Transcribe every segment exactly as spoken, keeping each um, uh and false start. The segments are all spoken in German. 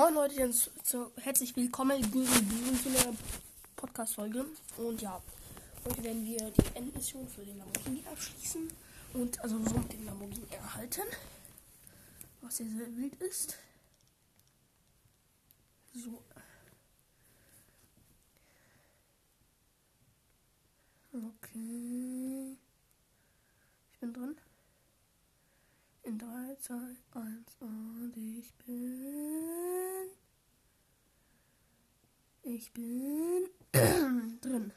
Moin Leute, und so, herzlich willkommen in dieser Podcast-Folge. Und ja, heute werden wir die Endmission für den Lamborghini abschließen und also so den Lamborghini erhalten, was sehr, sehr wild ist. So. Okay. Ich bin drin. In drei, zwei, eins und ich bin... Ich bin drin.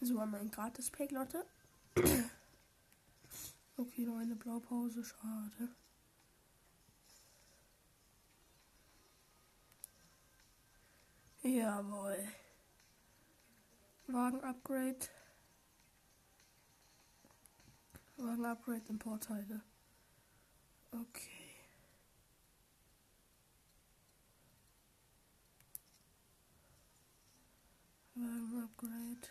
So, mein Gratis-Pack, Leute. Okay, noch eine Blaupause, schade. Jawohl. Wagen-Upgrade. Wagen-Upgrade, Importteile. Okay. Wagen-Upgrade.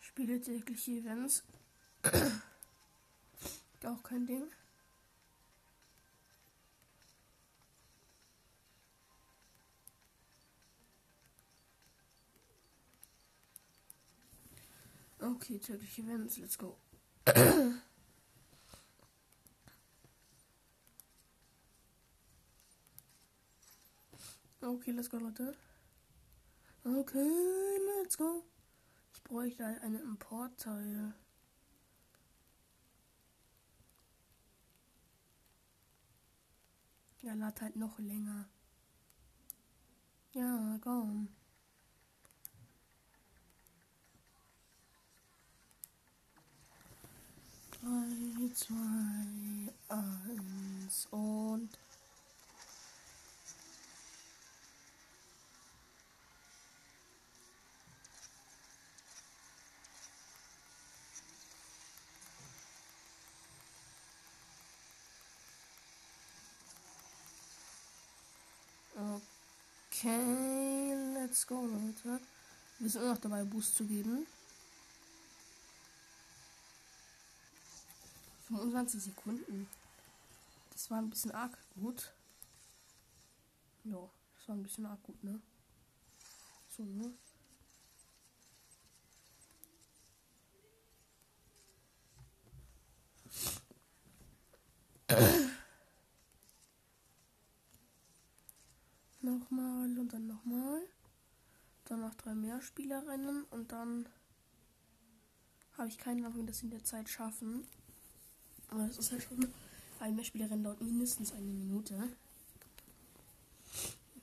Spiele tägliche Events. Auch kein Ding. Okay, tägliche Events, let's go. Okay, let's go, Leute. Okay, let's go. Ich bräuchte halt eine Importteile. Ja, lad halt noch länger. Ja, komm. drei, zwei, eins und... Okay, let's go, Leute. Wir sind immer noch dabei, Boost zu geben. fünfundzwanzig Sekunden. Das war ein bisschen arg gut. Ja, das war ein bisschen arg gut, ne? So, ne? Nochmal und dann nochmal. Danach drei mehr Spielerinnen und dann habe ich keine Ahnung, wie das in der Zeit schaffen. Aber das ist halt schon ein mehr Spielerinnen dauert mindestens eine Minute.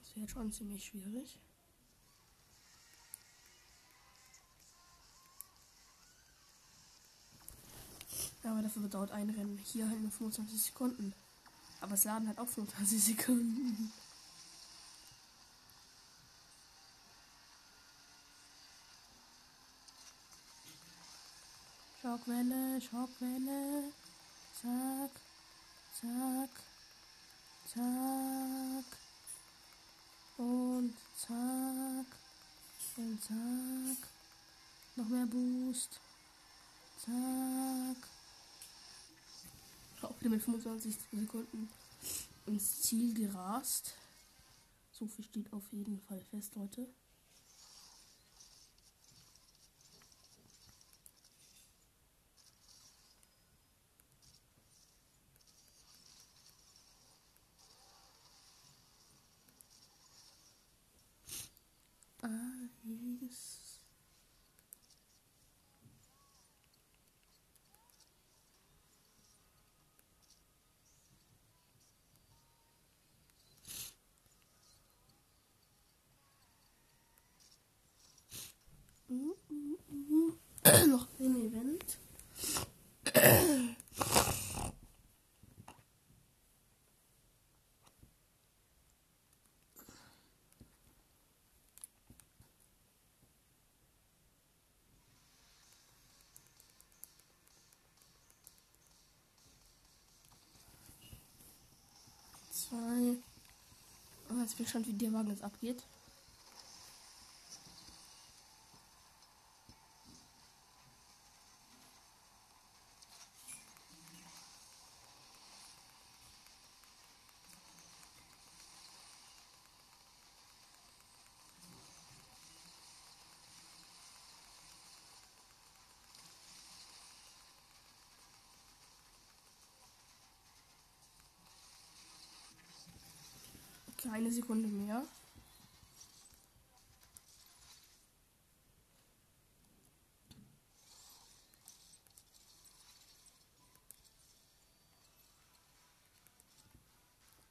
Das wird schon ziemlich schwierig. Aber dafür dauert ein Rennen hier halt nur fünfundzwanzig Sekunden. Aber das Laden hat auch fünfundzwanzig Sekunden. Schockwelle, Schockwelle, zack, zack, zack und zack und zack, noch mehr Boost, zack. Auch wieder mit fünfundzwanzig Sekunden ins Ziel gerast. So viel steht auf jeden Fall fest, Leute. Noch ein Event. krass viel schon, wie der Wagen jetzt abgeht. Eine Sekunde mehr.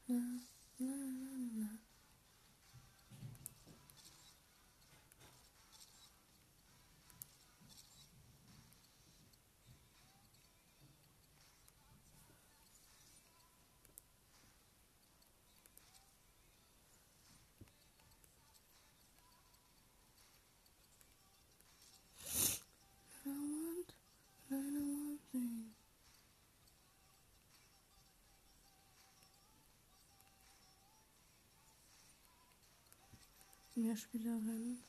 Na, na, na, na. Mehr Spielerinnen.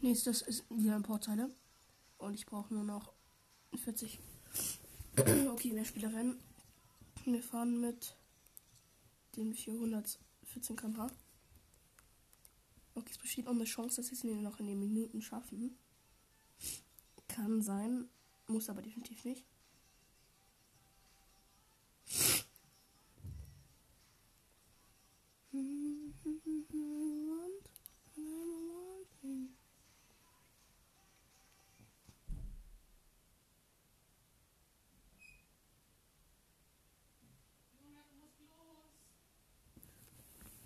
Nächstes ist wieder ein paar Teile. Und ich brauche nur noch vierzig. Okay, mehr Spielerinnen. Wir fahren mit dem vierhundertvierzehn Kilometer pro Stunde. Okay, es besteht auch eine Chance, dass wir es noch in den Minuten schaffen. Kann sein, muss aber definitiv nicht.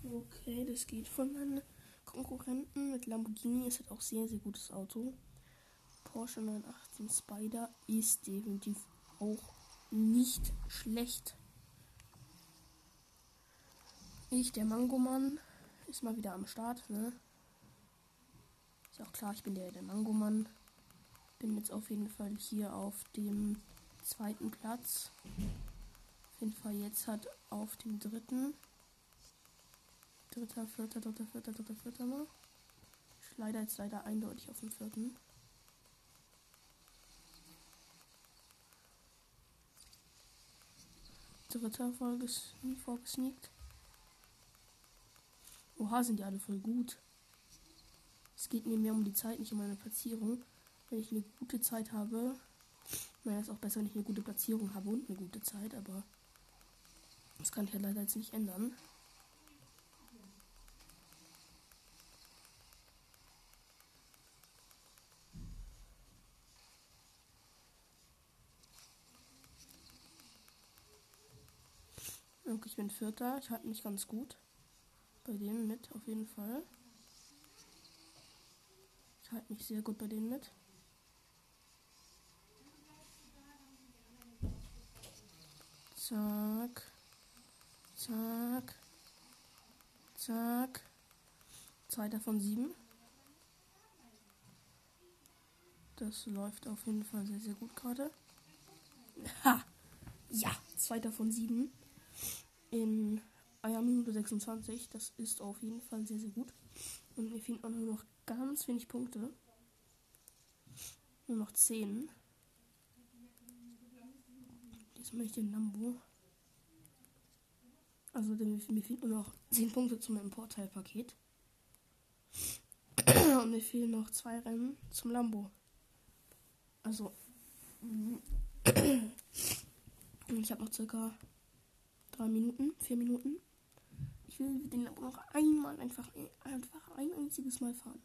Okay, das geht von meiner Konkurrenten mit Lamborghini ist halt auch sehr, sehr gutes Auto. Porsche neun achtzehn Spyder ist definitiv auch nicht schlecht. Ich, der Mangomann, ist mal wieder am Start, ne? Ist auch klar, ich bin der, der Mangomann. Bin jetzt auf jeden Fall hier auf dem zweiten Platz. Auf jeden Fall jetzt hat auf dem dritten. Dritter, vierter, dritter, vierter, dritter, vierter mal. Ich leider jetzt leider eindeutig auf dem vierten. Dritter Folge vorgesneakt. Oha, sind die alle voll gut. Es geht mir mehr um die Zeit, nicht um meine Platzierung. Wenn ich eine gute Zeit habe, naja, ist auch besser, wenn ich eine gute Platzierung habe und eine gute Zeit, aber das kann ich ja leider jetzt nicht ändern. Ich bin Vierter, ich halte mich ganz gut bei denen mit, auf jeden Fall. Ich halte mich sehr gut bei denen mit. Zack, zack, zack. Zweiter von sieben. Das läuft auf jeden Fall sehr, sehr gut gerade. Ha! Ja, zweiter von sieben. In einer Minute sechsundzwanzig, das ist auf jeden Fall sehr, sehr gut. Und mir fehlen auch nur noch ganz wenig Punkte. Nur noch zehn. Jetzt mache ich den Lambo. Also mir fehlen nur noch zehn Punkte zum Importteilpaket. Und mir fehlen noch zwei Rennen zum Lambo. Also ich habe noch circa Drei Minuten, vier Minuten. Ich will den aber noch einmal einfach, einfach ein einziges Mal fahren.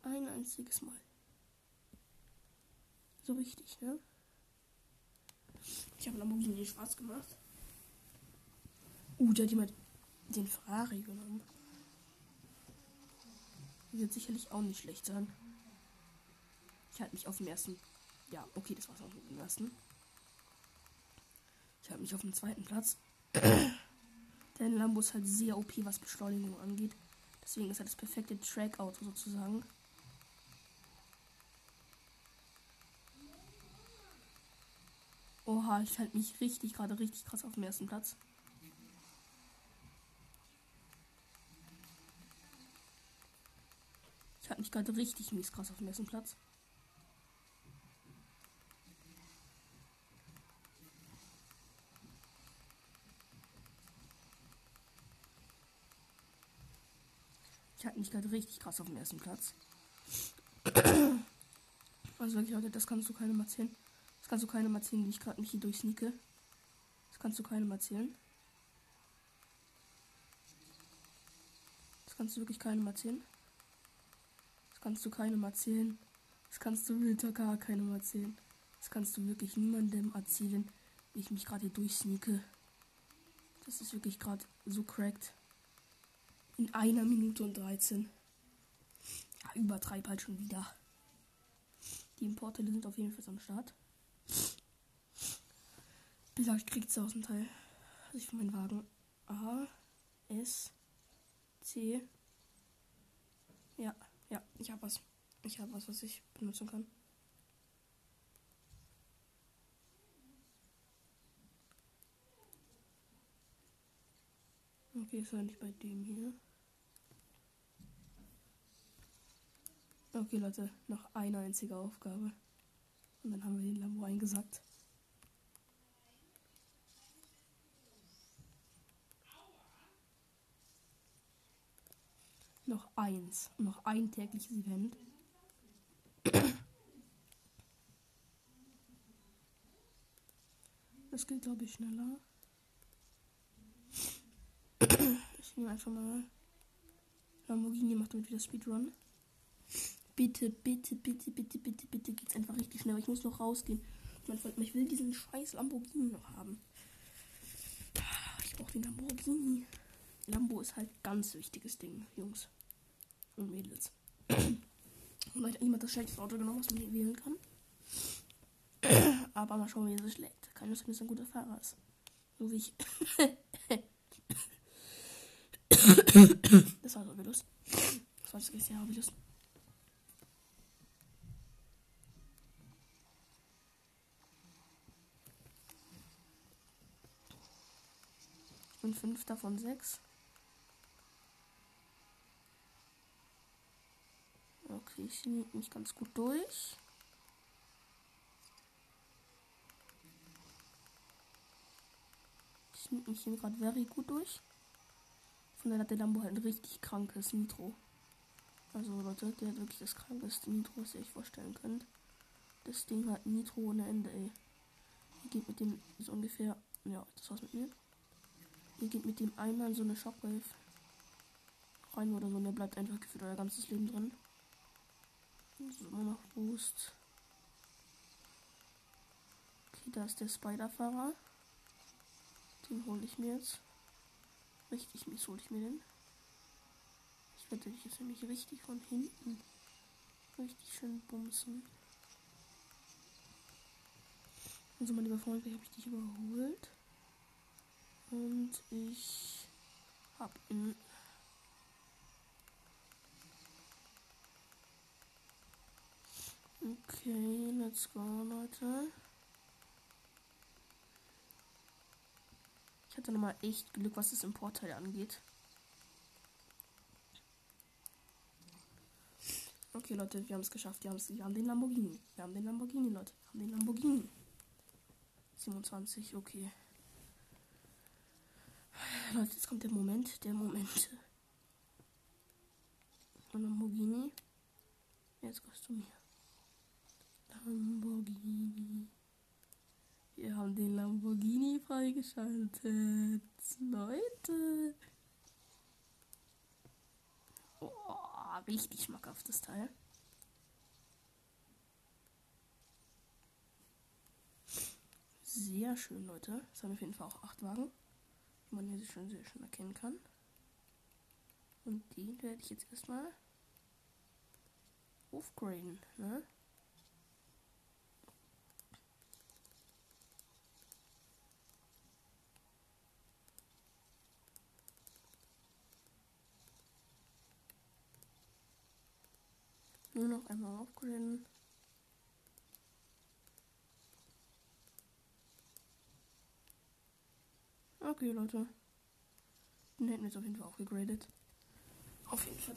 Ein einziges Mal. So richtig, ne? Ich habe Lamborghini schwarz gemacht. Uh, der hat jemand den Ferrari genommen. Wird sicherlich auch nicht schlecht sein. Ich halte mich auf dem ersten. Ja, okay, das war's auch mit dem ersten. Ich habe mich auf dem zweiten Platz. Denn Lambo ist halt sehr O P, was Beschleunigung angeht. Deswegen ist er das perfekte Track-Auto sozusagen. Oha, ich halte mich richtig gerade richtig krass auf dem ersten Platz. Ich halte mich gerade richtig mies krass auf dem ersten Platz. Ich halte mich gerade richtig krass auf dem ersten Platz. Also wirklich, Leute, das kannst du keinem erzählen. Das kannst du keinem erzählen, wenn ich gerade mich hier durchsneake. Das kannst du keinem erzählen. Das kannst du wirklich keinem erzählen. Das kannst du keinem erzählen. Das kannst du wirklich gar keinem erzählen. Das kannst du wirklich niemandem erzählen, wie ich mich gerade hier durchsneake. Das ist wirklich gerade so cracked. In einer Minute und dreizehn. Ja, übertreib halt schon wieder. Die Importteile sind auf jeden Fall am Start. Wie gesagt, kriegt sie aus dem Teil. Also ich für meinen Wagen. A, S, C. Ja, ja, ich habe was. Ich habe was, was ich benutzen kann. Okay, ist ja nicht bei dem hier. Okay, Leute, noch eine einzige Aufgabe. Und dann haben wir den Lambo eingesackt. Noch eins. Noch ein tägliches Event. Das geht, glaube ich, schneller. Ich nehme einfach mal Lamborghini, macht damit wieder Speedrun. Bitte, bitte, bitte, bitte, bitte, bitte geht's einfach richtig schnell, aber ich muss noch rausgehen. Mein Freund, ich will diesen scheiß Lamborghini noch haben. Ich brauche den Lamborghini. Lambo ist halt ganz wichtiges Ding, Jungs und Mädels. Und Leute, jemand das schlechteste Auto genommen, was man hier wählen kann. Aber mal schauen, wie es schlägt. Keiner ist ein guter Fahrer ist. So wie ich. Das war so ein Lust. Das war das nächste Jahr, Lust. Und fünfter von sechs. Okay, ich sneak mich ganz gut durch. Ich sneak mich hier gerade very gut durch. Von der hat der Lambo halt ein richtig krankes Nitro. Also Leute, der hat wirklich das krankeste Nitro, was ihr euch vorstellen könnt. Das Ding hat Nitro ohne Ende, ey. Ihr geht mit dem so ungefähr. Ja, das war's mit mir. Ihr geht mit dem einmal in so eine Shockwave rein oder so, und der bleibt einfach für euer ganzes Leben drin. So, immer noch Boost. Okay, da ist der Spider-Fahrer. Den hole ich mir jetzt. Richtig mies hole ich mir den. Ich werde dich jetzt nämlich richtig von hinten richtig schön bumsen. Also mein lieber Freund, ich habe dich überholt. Und ich hab ihn. Okay, let's go, Leute. Ich hatte nochmal echt Glück, was das Importteil angeht. Okay, Leute, wir haben es geschafft. Wir, wir haben den Lamborghini. Wir haben den Lamborghini, Leute. Wir haben den Lamborghini. siebenundzwanzig, okay. Leute, jetzt kommt der Moment, der Moment. Lamborghini. Jetzt kommst du mir. Lamborghini. Wir haben den Lamborghini freigeschaltet. Leute. Oh, richtig schmackhaftes Teil. Sehr schön, Leute. Das haben auf jeden Fall auch acht Wagen. Man hier schon sehr schön erkennen kann. Und die werde ich jetzt erstmal aufgraden, ne? Nur noch einmal aufgeladen. Okay, Leute. Den hätten wir jetzt auf jeden Fall auch gegradet. Auf jeden Fall.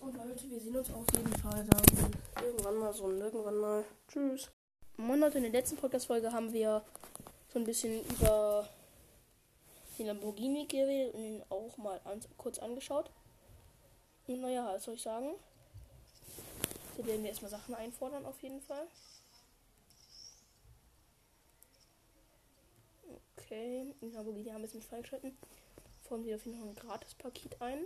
Und Leute, wir sehen uns auf jeden Fall dann irgendwann mal so und irgendwann mal. Tschüss. Moin Leute, in der letzten Podcast-Folge haben wir so ein bisschen über den Lamborghini geredet und ihn auch mal an, kurz angeschaut. Und naja, was soll ich sagen? So werden wir erstmal Sachen einfordern auf jeden Fall. Okay, den Lamborghini haben wir jetzt nicht freigeschalten. Fordern wir auf jeden Fall ein Gratis-Paket ein.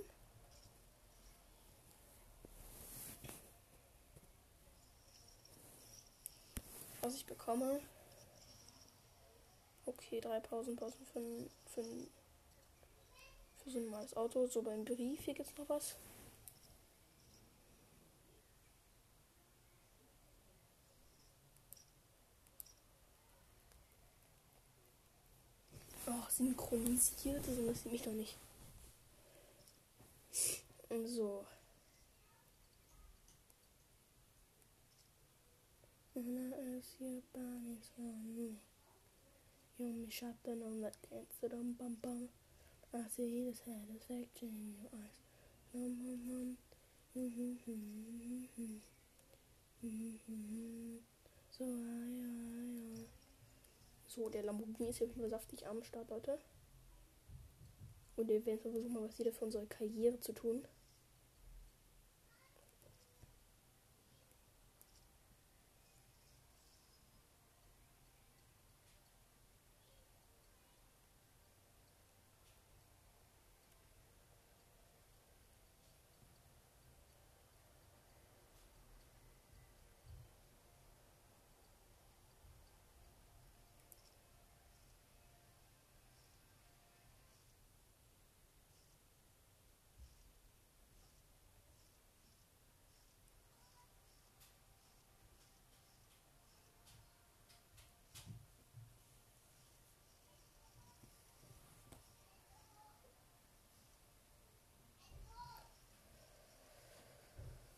Was ich bekomme. Okay, dreitausend für, für, für so ein normales Auto. So, beim Brief hier gibt es noch was. Oh, synchronisiert. Das interessiert mich doch nicht. So. So, der Lamborghini ist hier auf jeden Fall saftig am Start, Leute. Und wir werden versuchen, mal was wieder für unsere Karriere zu tun.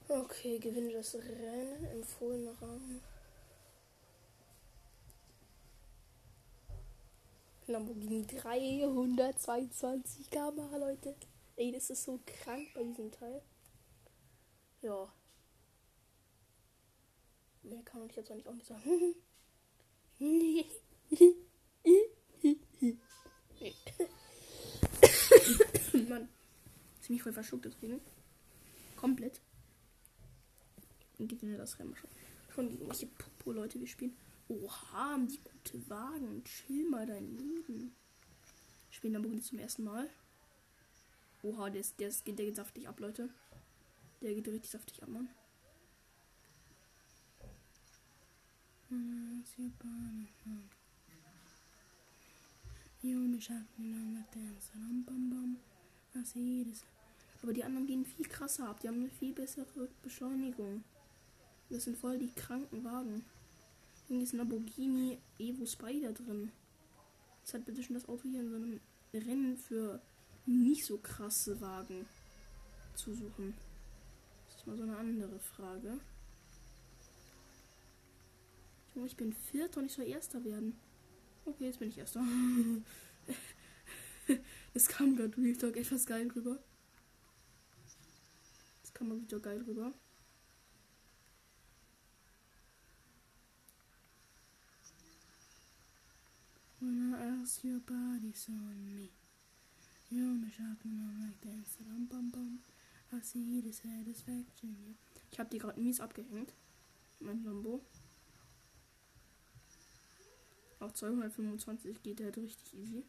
Okay, gewinne das Rennen, empfohlener Rahmen. Lamborghini dreihundertzweiundzwanzig Kamera, Leute. Ey, das ist so krank bei diesem Teil. Ja. Mehr kann ich jetzt auch nicht, auch nicht sagen. Mann. Ziemlich voll verschluckt, das Ding. Komplett. Gewinne das Rennen schon. Schon gegen welche Popo-Leute wir spielen. Oha, haben die gute Wagen. Chill mal dein Leben. Spielen Lamborghini zum ersten Mal. Oha, der, ist, der, ist, der geht saftig ab, Leute. Der geht richtig saftig ab, Mann. Aber die anderen gehen viel krasser ab. Die haben eine viel bessere Beschleunigung. Das sind voll die kranken Wagen. Irgendwie ist ein Lamborghini Evo Spyder drin. Das hat bitte schon das Auto hier in so einem Rennen für nicht so krasse Wagen zu suchen. Das ist mal so eine andere Frage. Ich bin Vierter und ich soll Erster werden. Okay, jetzt bin ich Erster. Es kam gerade Real Talk etwas geil rüber. Das kam mal wieder geil rüber. When I ask your body's on me, you make me like dance, bum bum bum. I see the satisfaction. Ich hab die gerade mies abgehängt, mein Lambo. Auch zweihundertfünfundzwanzig geht der halt richtig easy.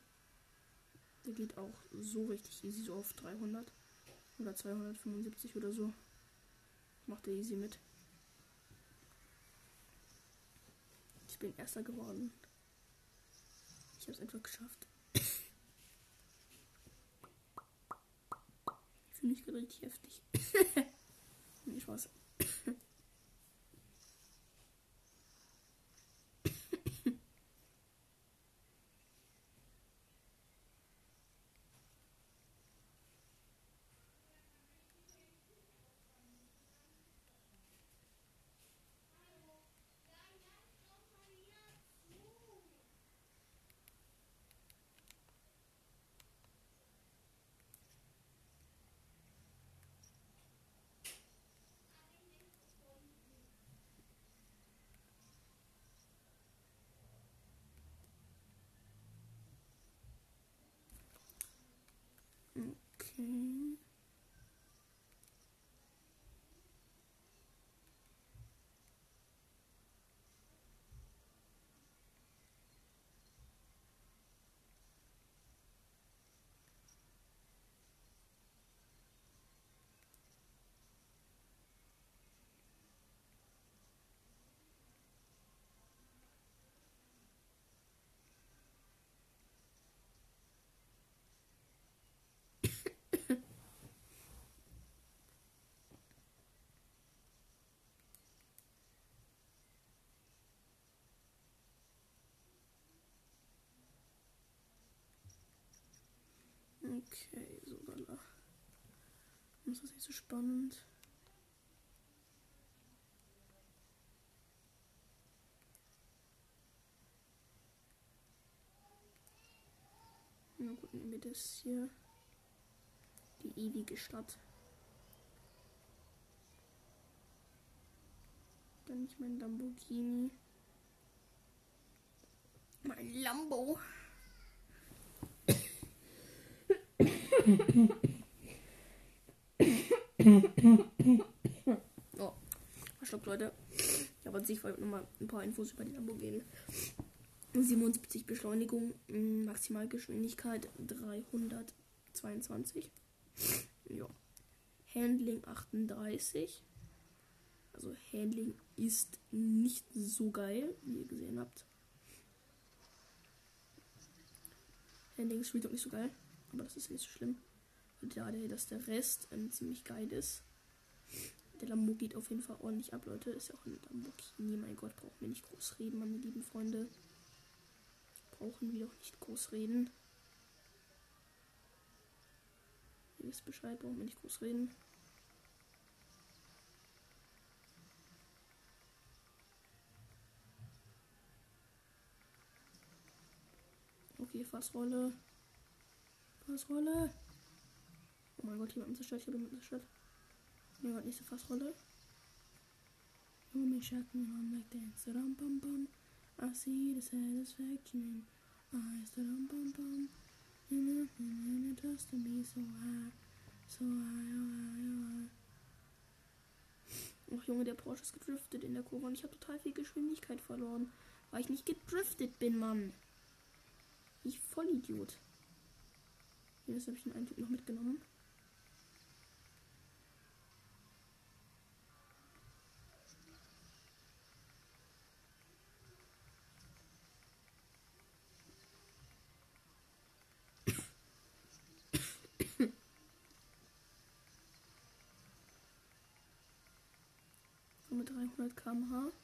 Der geht auch so richtig easy, so auf dreihundert oder zweihundertfünfundsiebzig oder so. Macht der easy mit. Ich bin Erster geworden. Ich hab's einfach geschafft. Ich fühle mich gerade richtig heftig. Nee, Spaß. Okay, so lala. Das ist nicht so spannend. Na gut, nehmen wir das hier. Die ewige Stadt. Dann ich mein Lamborghini. Mein Lambo. Oh, verschluckt, Leute. Ich habe an sich nochmal ein paar Infos über die Lamborghini. siebenundsiebzig Beschleunigung, Maximalgeschwindigkeit dreihundertzweiundzwanzig. Ja. Handling achtunddreißig. Also Handling ist nicht so geil, wie ihr gesehen habt. Handling ist wirklich nicht so geil, aber das ist nicht so schlimm. Und ja, dass der Rest ähm, ziemlich geil ist. Der Lambo geht auf jeden Fall ordentlich ab, Leute. Ist ja auch ein Lamborghini. Mein Gott, brauchen wir nicht groß reden, meine lieben Freunde. Brauchen wir doch nicht groß reden. Ihr wisst Bescheid, brauchen wir nicht groß reden. Okay, Fassrolle. Fassrolle. Oh mein Gott, jemanden zerstört, ich habe jemanden zerstört. Mir war nächste Fassrolle. Ohne Schatten, on like dance, ram pam pam. I see the satisfaction in eyes, ram pam pam. You know, you know, you trust me so high, so high, oh high, oh high. Ach Junge, der Porsche ist gedriftet in der Kurve und ich habe total viel Geschwindigkeit verloren, weil ich nicht gedriftet bin, Mann. Ich Vollidiot. Hier, das habe ich den Eindruck noch mitgenommen. So mit dreihundert Kilometer pro Stunde.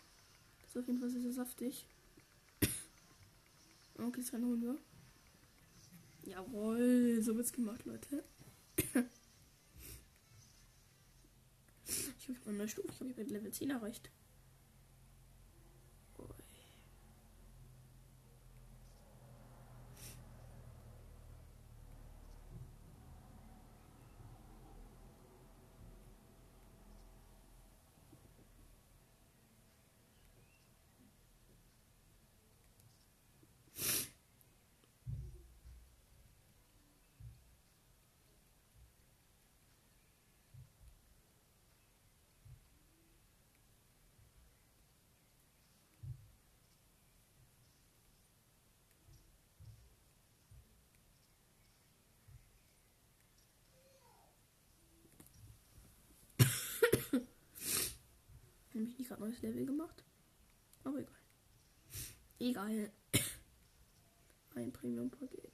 Das ist auf jeden Fall sehr, sehr saftig. Okay, das holen wir. Jawohl, so wird's gemacht, Leute. Ich hoffe, ich habe eine neue Stufe. Ich habe mit Level zehn erreicht. Nämlich nicht gerade neues Level gemacht. Aber egal. Egal. Ein Premium-Paket.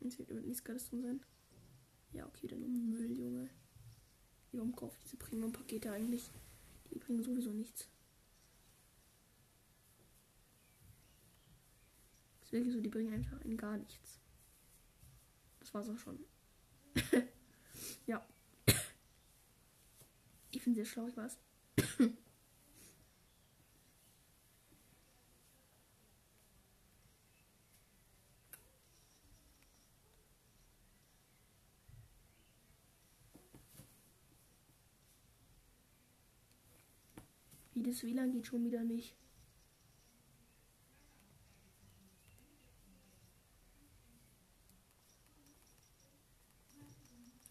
Jetzt wird nichts Geiles drin sein. Ja, okay, dann um Müll, Junge. Warum kaufe ich diese Premium-Pakete eigentlich? Die bringen sowieso nichts. Das ist wirklich so, die bringen einfach in gar nichts. Das war's auch schon. Ja. Ich bin sehr schlau, ich weiß. Wie das W LAN geht schon wieder nicht.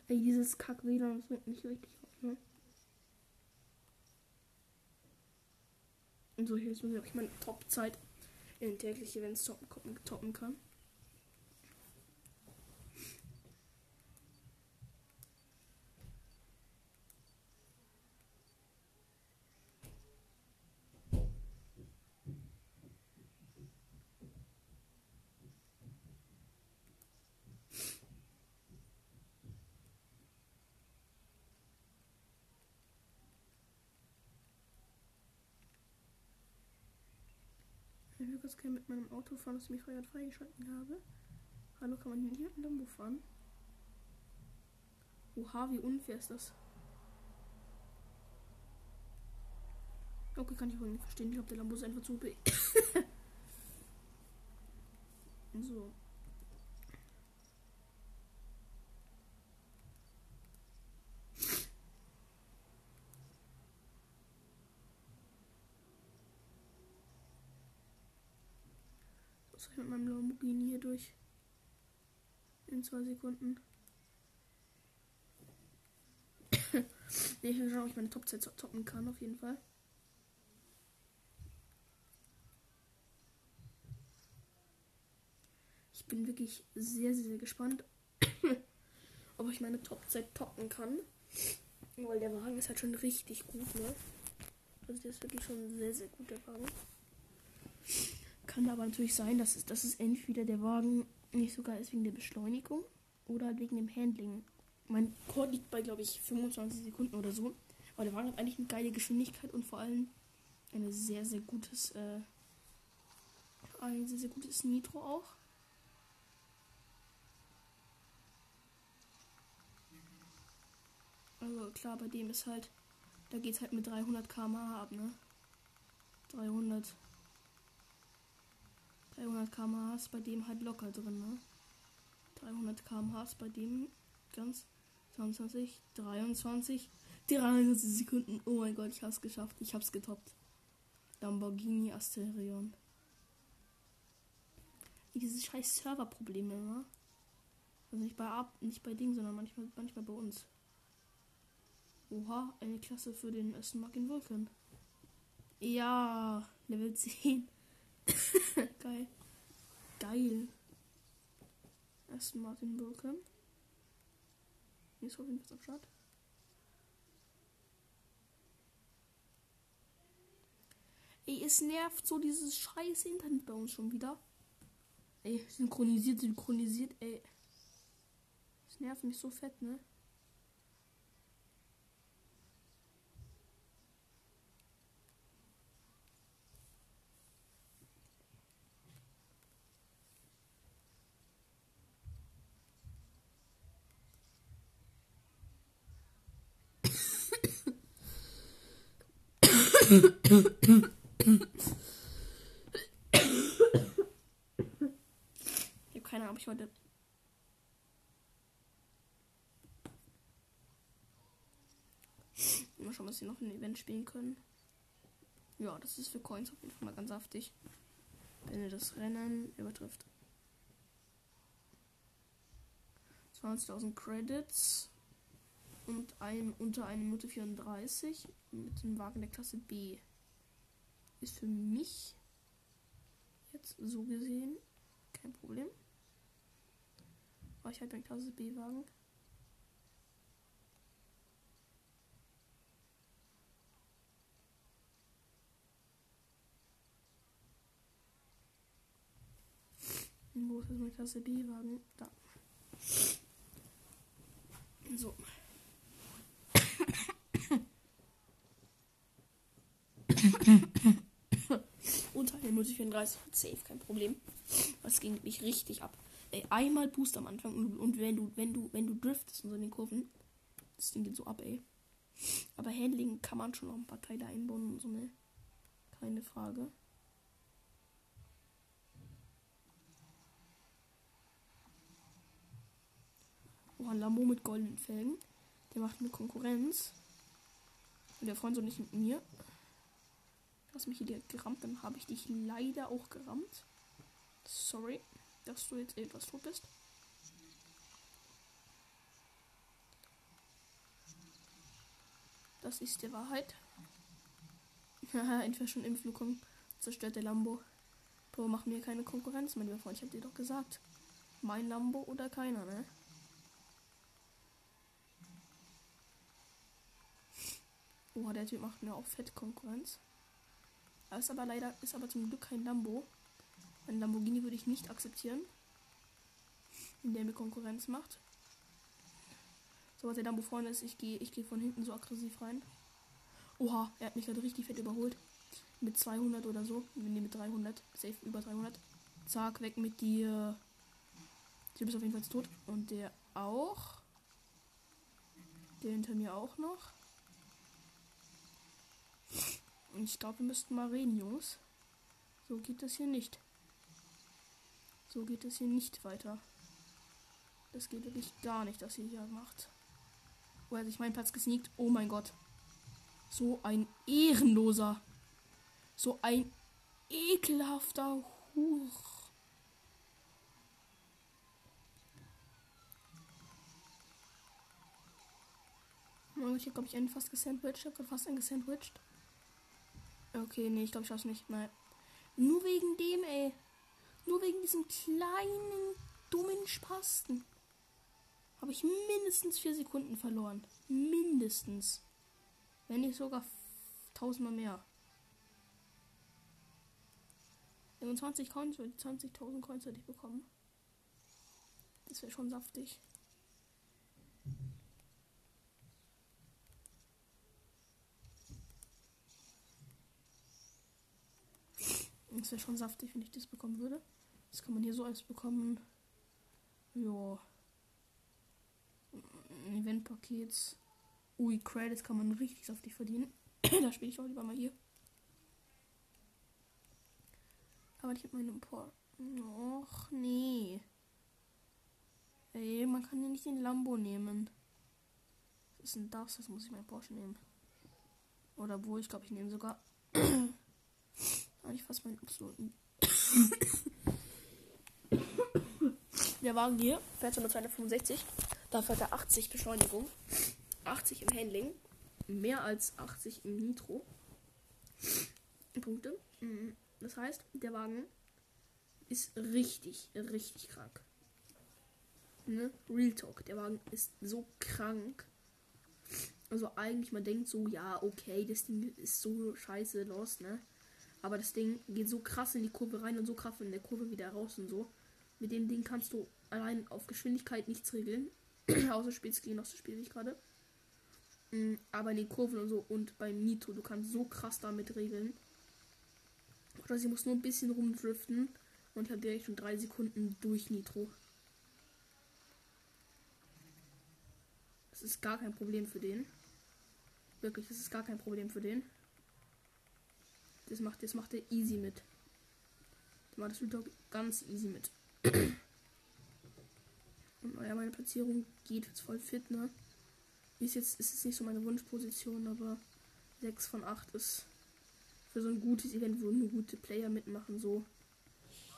Ey, dieses Kack-W LAN, das bringt mich richtig auf, ne? Und so, hier ist wirklich, ob ich meine Top-Zeit in tägliche Events toppen, toppen kann. der Höherscan mit meinem Auto fahren, das ich mich vorher freigeschalten habe. Hallo, kann man hier nicht mit dem Lambo fahren? Oha, wie unfair ist das? Okay, kann ich wohl nicht verstehen. Ich glaube, der Lambo ist einfach zu B. So. Was soll ich mit meinem Lamborghini hier durch? In zwei Sekunden. Nee, ich will schauen, ob ich meine Top-Zeit toppen kann, auf jeden Fall. Ich bin wirklich sehr, sehr, sehr gespannt, ob ich meine Top-Zeit toppen kann. Weil der Wagen ist halt schon richtig gut, ne? Also der ist wirklich schon sehr, sehr gut, der Wagen. Kann aber natürlich sein, dass es, dass es entweder der Wagen nicht so geil ist wegen der Beschleunigung oder wegen dem Handling. Mein Rekord liegt bei, glaube ich, fünfundzwanzig Sekunden oder so. Aber der Wagen hat eigentlich eine geile Geschwindigkeit und vor allem ein sehr, sehr gutes, äh, ein sehr, sehr gutes Nitro auch. Also klar, bei dem ist halt, da geht es halt mit dreihundert Kilometer pro Stunde ab, ne? dreihundert, dreihundert Kilometer pro Stunde ist bei dem halt locker drin, ne? dreihundert Kilometer pro Stunde ist bei dem ganz zweiundzwanzig, dreiundzwanzig, dreiundzwanzig Sekunden. Oh mein Gott, ich hab's geschafft. Ich hab's getoppt. Lamborghini Asterion. Dieses scheiß Serverproblem immer. Also nicht bei Ab, nicht bei Ding, sondern manchmal, manchmal bei uns. Oha, eine Klasse für den ersten Martin Vulcan. Ja, Level zehn. Geil. Geil. Ersten Martin Vulcan. Hier ist auf jeden Fall am Start. Ey, es nervt so dieses scheiß Internet bei uns schon wieder. Ey, synchronisiert, synchronisiert, ey. Es nervt mich so fett, ne? Ich habe keine Ahnung, ob ich heute... Mal schauen, was wir noch in ein Event spielen können. Ja, das ist für Coins auf jeden Fall mal ganz saftig. Wenn ihr das Rennen übertrifft. zwanzigtausend Credits. Und ein, unter einer Minute vierunddreißig mit dem Wagen der Klasse B. Ist für mich jetzt so gesehen kein Problem. Aber ich habe den Klasse B-Wagen. Wo ist mein Klasse B-Wagen? Da. So. Unter der Minute vierunddreißig hat safe kein Problem. Das ging mich richtig ab. Ey, einmal Boost am Anfang und, und wenn du, wenn du, wenn du driftest in so den Kurven, das Ding geht so ab, ey. Aber Handling kann man schon noch ein paar Teile einbauen und so, ne? Keine Frage. Oh, ein Lambo mit goldenen Felgen. Der macht eine Konkurrenz. Und der Freund so nicht mit mir. Hast mich hier direkt gerammt, dann habe ich dich leider auch gerammt. Sorry, dass du jetzt etwas tot bist. Das ist die Wahrheit. Haha, entweder schon im Flug kommen, zerstört der Lambo. Bro, mach mir keine Konkurrenz, mein lieber Freund. Ich hab dir doch gesagt, mein Lambo oder keiner, ne? Oh, der Typ macht mir auch fett Konkurrenz. Ist aber leider, ist aber zum Glück kein Lambo. Ein Lamborghini würde ich nicht akzeptieren, in der mir Konkurrenz macht. So, was der Lambo vorne ist, ich gehe ich gehe von hinten so aggressiv rein. Oha, er hat mich gerade richtig fett überholt. mit zweihundert oder so, wenn die mit dreihundert, safe über dreihundert. Zack, weg mit dir. Du bist auf jeden Fall tot. Und der auch. Der hinter mir auch noch. Und ich glaube, wir müssten mal reden, Jungs. So geht das hier nicht. So geht es hier nicht weiter. Das geht wirklich gar nicht, dass ihr hier macht. Wo er sich meinen Platz gesneakt. Oh mein Gott. So ein ehrenloser. So ein ekelhafter Huch. Ich habe, glaube ich, einen fast gesandwiched. Ich habe gerade fast einen gesandwiched. Okay, nee, ich glaube, ich schaff's nicht. Nein. Nur wegen dem, ey. Nur wegen diesem kleinen, dummen Spasten. Habe ich mindestens vier Sekunden verloren. Mindestens. Wenn nicht sogar tausendmal mehr. zwanzig Coins, zwanzigtausend Coins hätte ich bekommen. Das wäre schon saftig. Das wäre schon saftig, wenn ich das bekommen würde. Das kann man hier so als bekommen. Jo. Eventpakets. Ui, Credits kann man richtig saftig verdienen. Da spiele ich auch lieber mal hier. Aber ich habe meinen Porsche. Och, nee. Ey, man kann hier nicht den Lambo nehmen. Was ist denn das? Das muss ich meinen Porsche nehmen. Oder wo? Ich glaube, ich nehme sogar. Aber ich fasse meinen absoluten. Der Wagen hier fährt schon zweihundertfünfundsechzig. Da fährt er achtzig Beschleunigung. achtzig im Handling. Mehr als achtzig im Nitro. Punkte. Das heißt, der Wagen ist richtig, richtig krank. Ne? Real Talk. Der Wagen ist so krank. Also eigentlich, man denkt so, ja, okay, das Ding ist so scheiße los, ne? Aber das Ding geht so krass in die Kurve rein und so krass in der Kurve wieder raus und so. Mit dem Ding kannst du allein auf Geschwindigkeit nichts regeln. Außer spielst du noch so spiel ich gerade. Aber in den Kurven und so und beim Nitro, du kannst so krass damit regeln. Oder sie muss nur ein bisschen rumdriften und ich habe direkt schon drei Sekunden durch Nitro. Das ist gar kein Problem für den. Wirklich, das ist gar kein Problem für den. Das macht, das macht er easy mit. Das macht das Real-Talk ganz easy mit. Und naja, meine Platzierung geht jetzt voll fit, ne? Ist jetzt, ist jetzt nicht so meine Wunschposition, aber sechs von acht ist für so ein gutes Event, wo nur gute Player mitmachen, so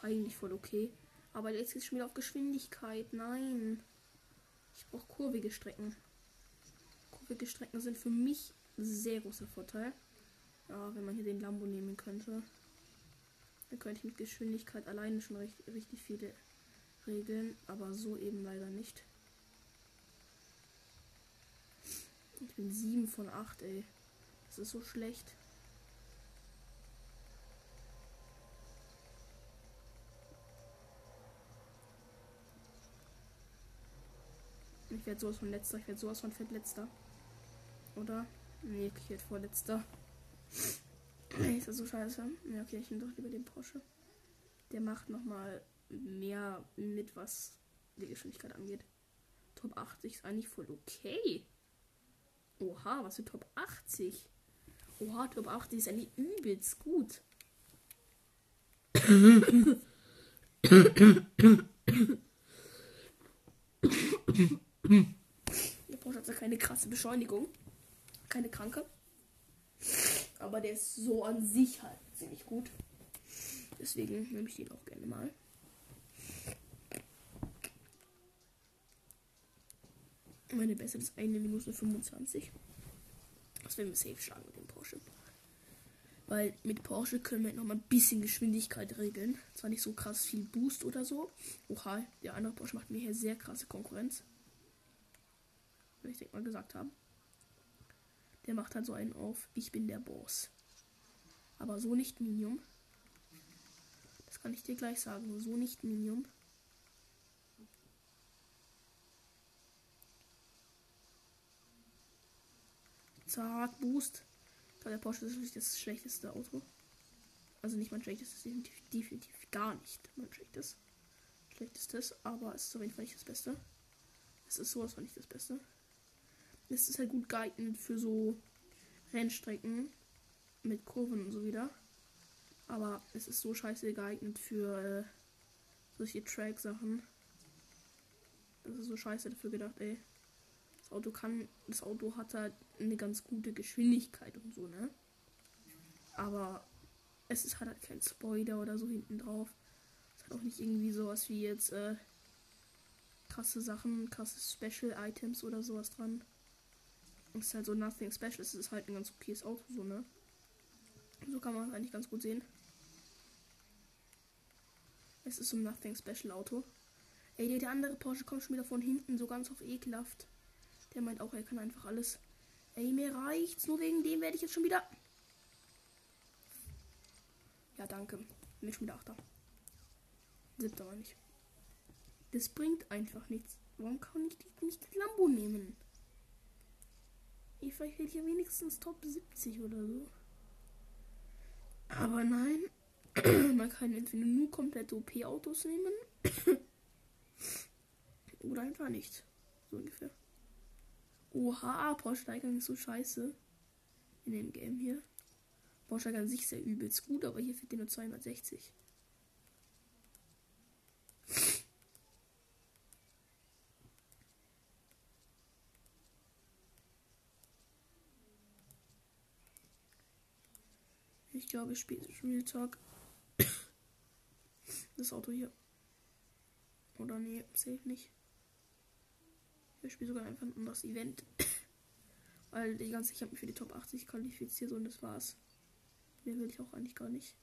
eigentlich voll okay. Aber jetzt geht es schon wieder auf Geschwindigkeit. Nein. Ich brauche kurvige Strecken. Kurvige Strecken sind für mich ein sehr großer Vorteil. Ja, wenn man hier den Lambo nehmen könnte, dann könnte ich mit Geschwindigkeit alleine schon recht, richtig viele regeln, aber so eben leider nicht. Ich bin sieben von acht, ey. Das ist so schlecht. Ich werde sowas von letzter, ich werde sowas von fettletzter. Oder? Nee, ich werde vorletzter. Ist das so scheiße? Ja, okay, ich nehme doch lieber den Porsche. Der macht nochmal mehr mit, was die Geschwindigkeit angeht. Top achtzig ist eigentlich voll okay. Oha, was für Top achtzig? Oha, Top achtzig ist eigentlich übelst gut. Der Porsche hat ja keine krasse Beschleunigung. Keine kranke. Aber der ist so an sich halt ziemlich gut. Deswegen nehme ich den auch gerne mal. Meine Beste ist eine Minute fünfundzwanzig. Das werden wir safe schlagen mit dem Porsche. Weil mit Porsche können wir noch mal ein bisschen Geschwindigkeit regeln. Zwar nicht so krass viel Boost oder so. Oha, der andere Porsche macht mir hier sehr krasse Konkurrenz. Würde ich direkt mal gesagt haben. Der macht halt so einen auf, ich bin der Boss. Aber so nicht Medium. Das kann ich dir gleich sagen. So nicht Medium. Zack, Boost. Der Porsche ist natürlich das schlechteste Auto. Also nicht mein schlechtestes, definitiv, definitiv gar nicht mein schlechtes. schlechtestes, aber es ist auf jeden Fall nicht das Beste. Es ist sowas von nicht das Beste. Es ist halt gut geeignet für so Rennstrecken mit Kurven und so wieder. Aber es ist so scheiße geeignet für äh, solche Track-Sachen. Das ist so scheiße dafür gedacht, ey. Das Auto kann, das Auto hat halt eine ganz gute Geschwindigkeit und so, ne? Aber es ist, hat halt kein Spoiler oder so hinten drauf. Es hat auch nicht irgendwie sowas wie jetzt äh, krasse Sachen, krasse Special-Items oder sowas dran. Es ist halt so nothing special. Es ist halt ein ganz okayes Auto, so, ne? So kann man es eigentlich ganz gut sehen. Es ist so ein nothing special Auto. Ey, der andere Porsche kommt schon wieder von hinten, so ganz auf ekelhaft. Der meint auch, er kann einfach alles. Ey, mir reicht's. Nur wegen dem werde ich jetzt schon wieder... Ja, danke. Bin schon wieder Achter. Siebter war nicht. Das bringt einfach nichts. Warum kann ich die, nicht die Lambo nehmen? Ich, vielleicht hätte ich ja wenigstens Top siebzig oder so. Aber nein. Man kann entweder nur komplett O P-Autos nehmen. Oder einfach nicht. So ungefähr. Oha, Porsche-Steigerung ist so scheiße. In dem Game hier. Porsche-Steigerung an sich ist ja übelst gut, aber hier fehlt dir nur zweihundertsechzig. Ich glaube, ich spiele Real Talk. Das Auto hier. Oder nee, safe nicht. Ich spiele sogar einfach ein anderes Event. Weil die ganze, ich habe mich für die Top achtzig qualifiziert und das war's. Mehr will ich auch eigentlich gar nicht.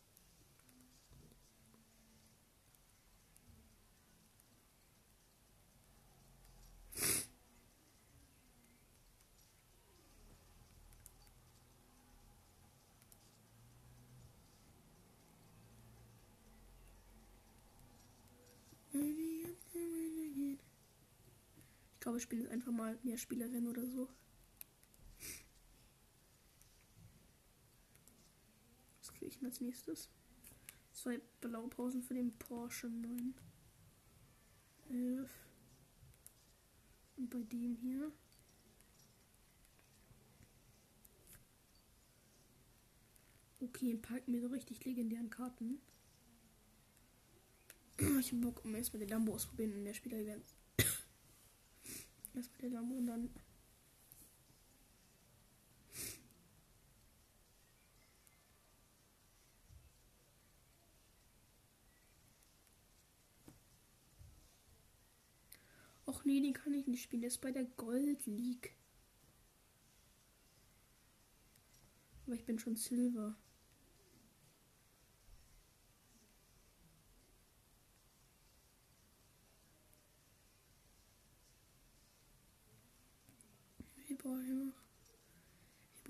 Ich glaube, ich spiele jetzt einfach mal mehr Spielerin oder so. Was kriege ich denn als nächstes? Zwei Blaupausen für den Porsche neun elf. Und bei dem hier. Okay, packen wir so richtig legendären Karten. Ich habe Bock, um erstmal den Lambo auszuprobieren in der Spieler-Event. Erstmal der Lambo und dann. Och nee, den kann ich nicht spielen. Der ist bei der Gold League. Aber ich bin schon Silber. Ich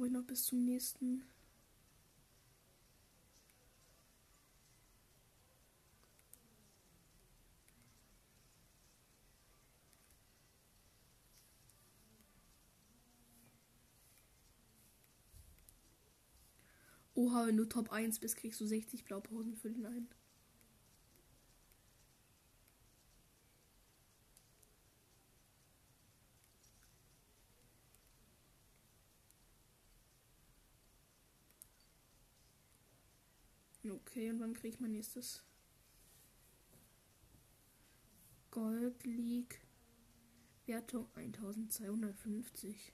brauche noch bis zum nächsten. Oha, wenn du Top eins bist, kriegst du sechzig Blaupausen für den einen. Okay, und wann kriege ich mein nächstes? Gold League. Wertung eintausendzweihundertfünfzig.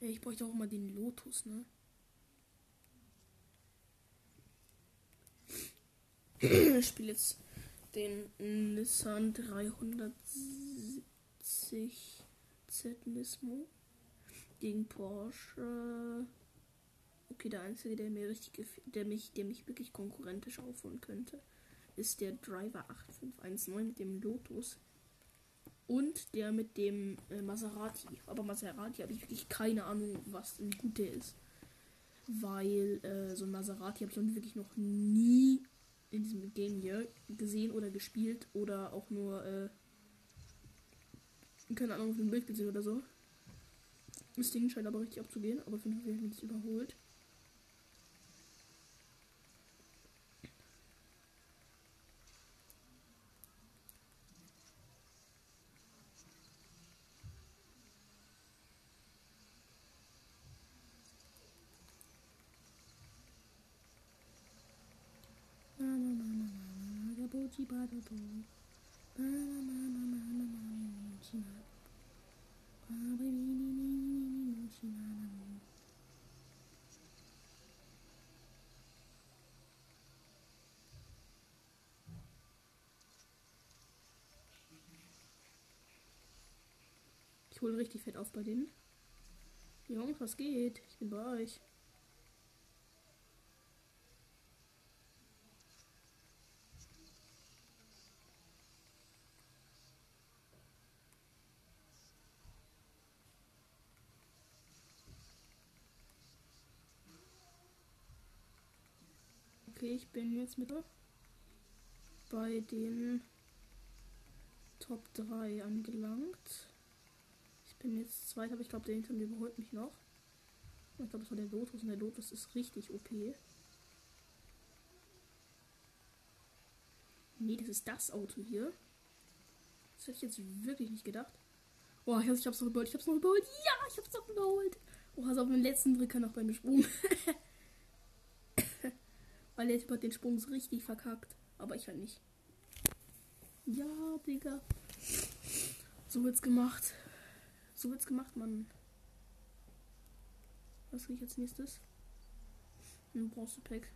Ich bräuchte auch mal den Lotus, ne? Ich spiele jetzt den Nissan dreihundertsiebzig Z Nismo gegen Porsche. Okay, der einzige, der mir richtig, der mich, der mich wirklich konkurrentisch aufholen könnte, ist der Driver acht fünf eins neun mit dem Lotus und der mit dem äh, Maserati. Aber Maserati habe ich wirklich keine Ahnung, was ein guter ist, weil äh, so ein Maserati habe ich noch wirklich noch nie in diesem Game hier gesehen oder gespielt oder auch nur äh, Ihr könnt auch noch auf dem Bild gesehen oder so. Das Ding scheint aber richtig abzugehen, aber finde ich, wir haben es überholt. Ich hole richtig fett auf bei denen. Jungs, was geht? Ich bin bei euch. Ich bin jetzt mit bei den Top drei angelangt. Ich bin jetzt Zweiter, aber ich glaube, der hinter mir überholt mich noch. Ich glaube, das war der Lotus und der Lotus ist richtig O P. Nee, das ist das Auto hier. Das hätte ich jetzt wirklich nicht gedacht. Boah, ich hab's noch überholt, ich hab's noch überholt. Ja, ich hab's noch überholt. Oh, also auf dem letzten Drücker noch bei mir Sprung. Weil der Typ hat den Sprung richtig verkackt. Aber ich halt nicht. Ja, Digga. So wird's gemacht. So wird's gemacht, Mann. Was krieg ich als nächstes? Ein Bronze-Pack.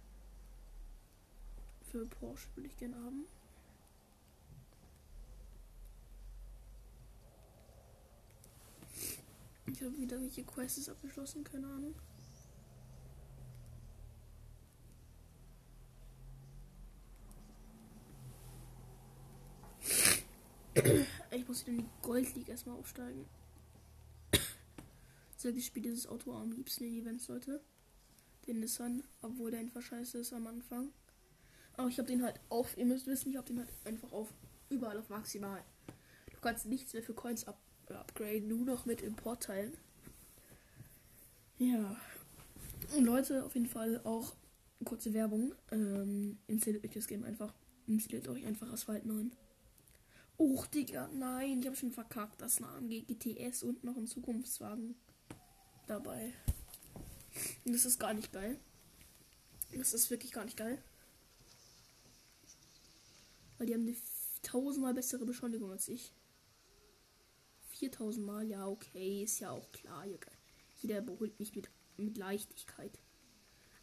Für Porsche würde ich gerne haben. Ich habe wieder welche Quests abgeschlossen, keine Ahnung. Ich muss in die Gold League erstmal aufsteigen. So, ich spiele dieses Auto am liebsten in Events, Leute. Den Nissan, obwohl der einfach scheiße ist am Anfang. Aber ich habe den halt auf, ihr müsst wissen, ich habe den halt einfach auf, überall auf maximal. Du kannst nichts mehr für Coins up upgraden, nur noch mit Importteilen. Ja. Und Leute, auf jeden Fall auch kurze Werbung. Ähm, installiert euch das Game einfach. Installiert euch einfach Asphalt neun. Och, Digga, nein, ich habe schon verkackt. Das ist eine A M G G T S und noch ein Zukunftswagen dabei. Das ist gar nicht geil. Das ist wirklich gar nicht geil. Weil die haben eine tausendmal bessere Beschleunigung als ich. viertausendmal, ja, okay, ist ja auch klar. Jeder überholt mich mit, mit Leichtigkeit.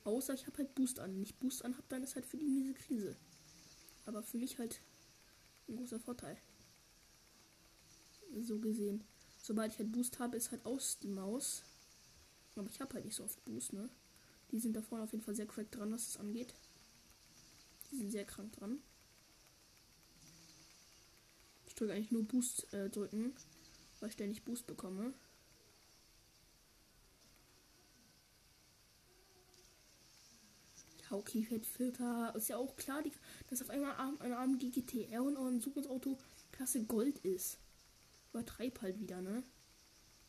Außer ich habe halt Boost an. Wenn ich Boost an habe, dann ist halt für die miese Krise. Aber für mich halt ein großer Vorteil. So gesehen. Sobald ich halt Boost habe, ist halt aus die Maus. Aber ich habe halt nicht so oft Boost, ne? Die sind da vorne auf jeden Fall sehr crack dran, was es angeht. Die sind sehr krank dran. Ich drücke eigentlich nur Boost äh, drücken, weil ich ständig Boost bekomme. Okay, Fettfilter, ist ja auch klar, die, dass auf einmal ein A M G G T R und auch ein Zukunftsauto Klasse Gold ist. Übertreib halt wieder, ne?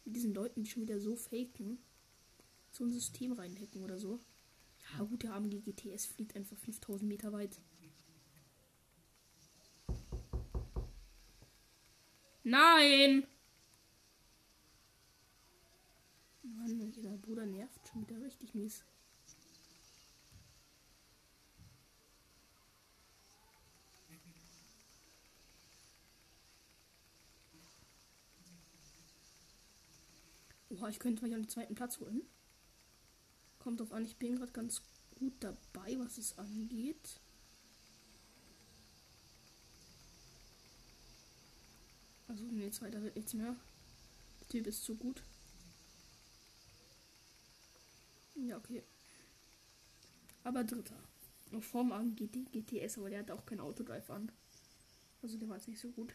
Mit diesen Leuten, die schon wieder so faken, so ein System reinhacken oder so. Ja gut, der A M G G T S fliegt einfach fünftausend Meter weit. Nein! Mann, dieser Bruder nervt schon wieder richtig mies. Boah, ich könnte mich an den zweiten Platz holen. Kommt drauf an, ich bin gerade ganz gut dabei, was es angeht. Also, nee, zweiter wird nichts mehr. Der Typ ist zu gut. Ja, okay. Aber dritter. Noch vorm an G T S, aber der hat auch keinen Autodrive an. Also, der war jetzt nicht so gut.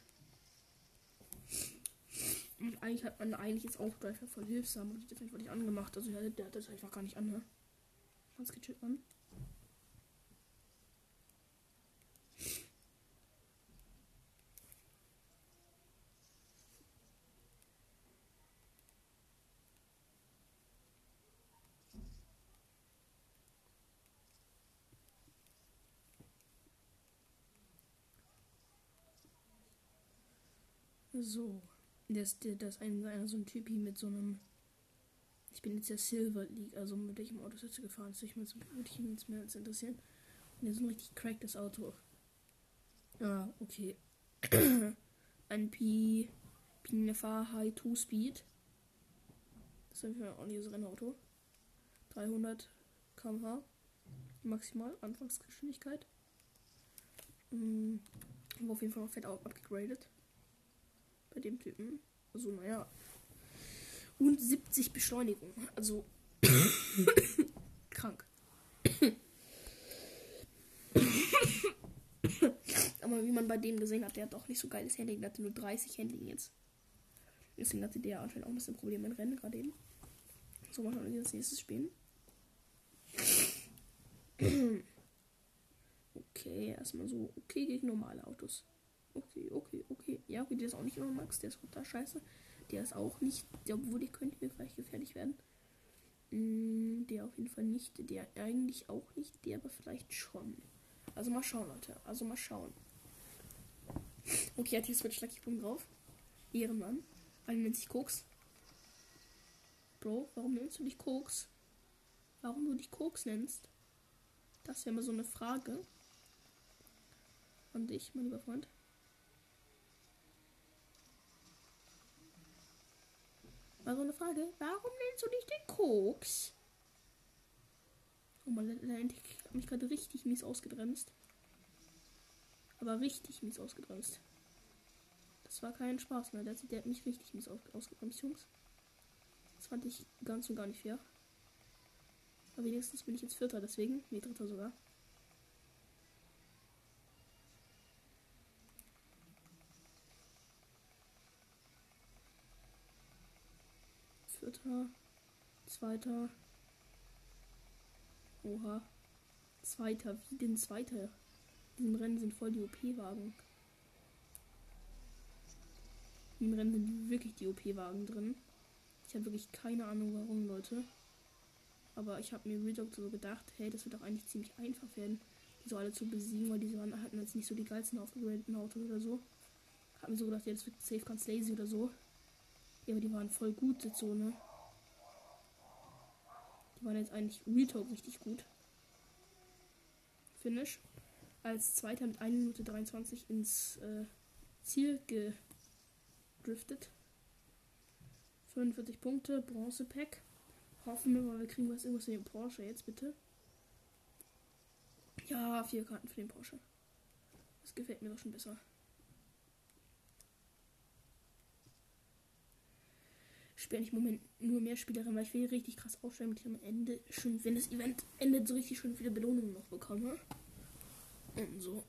Und eigentlich hat man eigentlich jetzt auch Driver voll hilfsam und das nicht angemacht. Also der, der hat das einfach gar nicht an, ne? Ganz gechillt an. So. Das, das ist ein, so ein Typi mit so einem. Ich bin jetzt ja Silver League, also mit welchem Auto ist er gefahren? Das würde ich mich jetzt mehr als interessieren. Und jetzt ist ein richtig cracktes Auto. Ah, okay. Ein P. Pinefa High two Speed. Das ist ein ordentliches Rennauto. dreihundert Kilometer pro Stunde maximal, Anfangsgeschwindigkeit. Mhm. Aber auf jeden Fall noch fett abgegradet. Bei dem Typen. Also, naja. Und siebzig Beschleunigung. Also, krank. Aber wie man bei dem gesehen hat, der hat auch nicht so geiles Handling. Der hatte nur dreißig Handling jetzt. Deswegen hatte der anscheinend auch ein bisschen Probleme im Rennen gerade eben. So, mal schauen, wie wir als nächstes spielen. Okay, erstmal so. Okay, gegen normale Autos. Okay, okay, okay. Ja, okay, der ist auch nicht immer Max. Der ist total scheiße. Der ist auch nicht. Obwohl, die könnte mir vielleicht gefährlich werden. Der auf jeden Fall nicht. Der eigentlich auch nicht. Der aber vielleicht schon. Also mal schauen, Leute. Also mal schauen. Okay, hat hier Switch Lucky Punkt drauf. Ehrenmann. Weil nennt sich Koks. Bro, warum nennst du dich Koks? Warum du dich Koks nennst? Das wäre mal so eine Frage. An dich, mein lieber Freund. Mal so eine Frage. Warum nennst du dich den Koks? Oh man, ich habe mich gerade richtig mies ausgebremst. Aber richtig mies ausgebremst. Das war kein Spaß mehr. Der, der hat mich richtig mies ausgebremst, Jungs. Das fand ich ganz und gar nicht fair. Aber wenigstens bin ich jetzt Vierter, deswegen. Nee, Dritter sogar. Vierter. Zweiter. Oha. Zweiter. Wie denn Zweiter? In diesem Rennen sind voll die O P-Wagen. In diesem Rennen sind wirklich die O P-Wagen drin. Ich habe wirklich keine Ahnung warum, Leute. Aber ich habe mir im Real so gedacht, hey, das wird doch eigentlich ziemlich einfach werden, die so alle zu besiegen, weil die waren, hatten jetzt nicht so die geilsten aufgegradeten Autos oder so. Hab mir so gedacht, ja, das wird safe ganz lazy oder so. Ja, aber die waren voll gut jetzt so, ne? Die waren jetzt eigentlich Real Talk richtig gut. Finish. Als Zweiter mit einer Minute dreiundzwanzig ins äh, Ziel gedriftet. fünfundvierzig Punkte, Bronze-Pack. Hoffen wir mal, wir kriegen was irgendwas für den Porsche jetzt, bitte. Ja, vier Karten für den Porsche. Das gefällt mir doch schon besser. Ich spiele nicht im Moment nur mehr Spielerinnen, weil ich will richtig krass aufstellen, damit ich am Ende schon, wenn das Event endet, so richtig schön viele Belohnungen noch bekomme. Und so.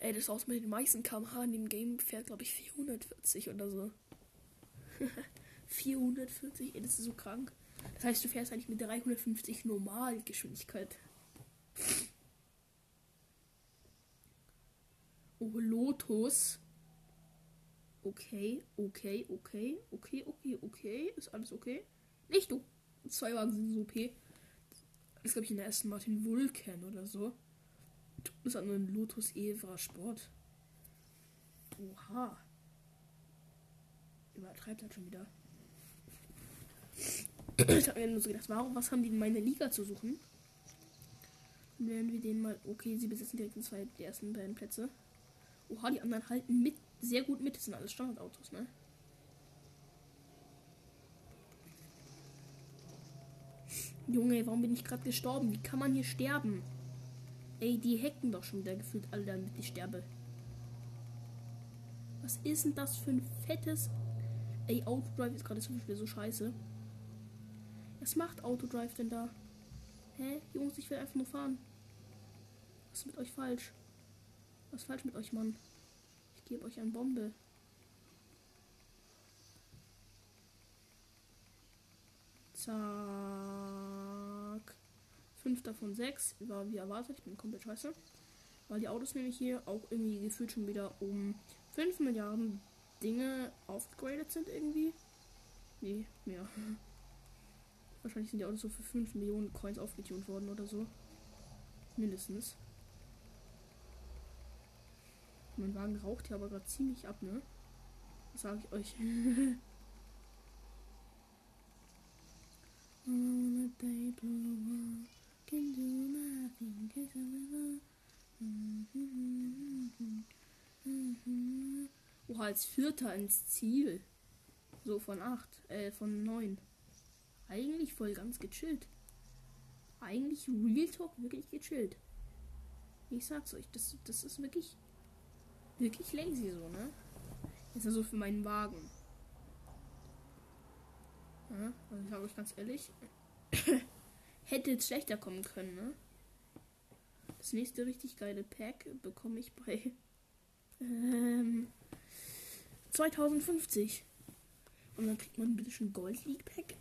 Ey, das Auto mit den meisten Kilometern pro Stunde in dem Game fährt, glaube ich, vierhundertvierzig oder so. vierhundertvierzig, ey, das ist so krank. Das heißt, du fährst eigentlich mit dreihundertfünfzig Normalgeschwindigkeit. Oh, Lotus. Okay, okay, okay, okay, okay, okay. Ist alles okay? Nicht du. Zwei Wagen sind so O P. Das ist, glaube ich, in der ersten Martin Vulcan oder so. Das hat nur ein Lotus Evora Sport. Oha. Übertreibt halt schon wieder. Ich habe mir nur so gedacht, warum, was haben die in meiner Liga zu suchen? Dann werden wir denen mal. Okay, sie besitzen direkt in zwei die ersten beiden Plätze. Oha, die anderen halten mit sehr gut mit. Das sind alles Standardautos, ne? Junge, warum bin ich gerade gestorben? Wie kann man hier sterben? Ey, die hacken doch schon wieder gefühlt alle, damit ich sterbe. Was ist denn das für ein fettes... Ey, Autodrive ist gerade zum Beispiel so scheiße. Was macht Autodrive denn da? Hä? Jungs, ich will einfach nur fahren. Was ist mit euch falsch? Was ist falsch mit euch, Mann? Ich gebe euch eine Bombe. Zack. Fünfter von sechs, war wie erwartet, ich bin komplett scheiße. Weil die Autos nämlich hier auch irgendwie gefühlt schon wieder um fünf Milliarden Dinge aufgegradet sind irgendwie. Nee, mehr. Wahrscheinlich sind die Autos so für fünf Millionen Coins aufgetunt worden oder so. Mindestens. Mein Wagen raucht ja aber gerade ziemlich ab, ne? Das sage ich euch. Oha, als Vierter ins Ziel. So von acht, äh, von neun. Eigentlich voll ganz gechillt. Eigentlich Real Talk wirklich gechillt. Ich sag's euch, das, das ist wirklich, wirklich lazy so, ne? Ist ja so für meinen Wagen. Ja, also ich sage euch ganz ehrlich, hätte jetzt schlechter kommen können, ne? Das nächste richtig geile Pack bekomme ich bei ähm, zweitausendfünfzig. Und dann kriegt man bitte schon Gold League Pack.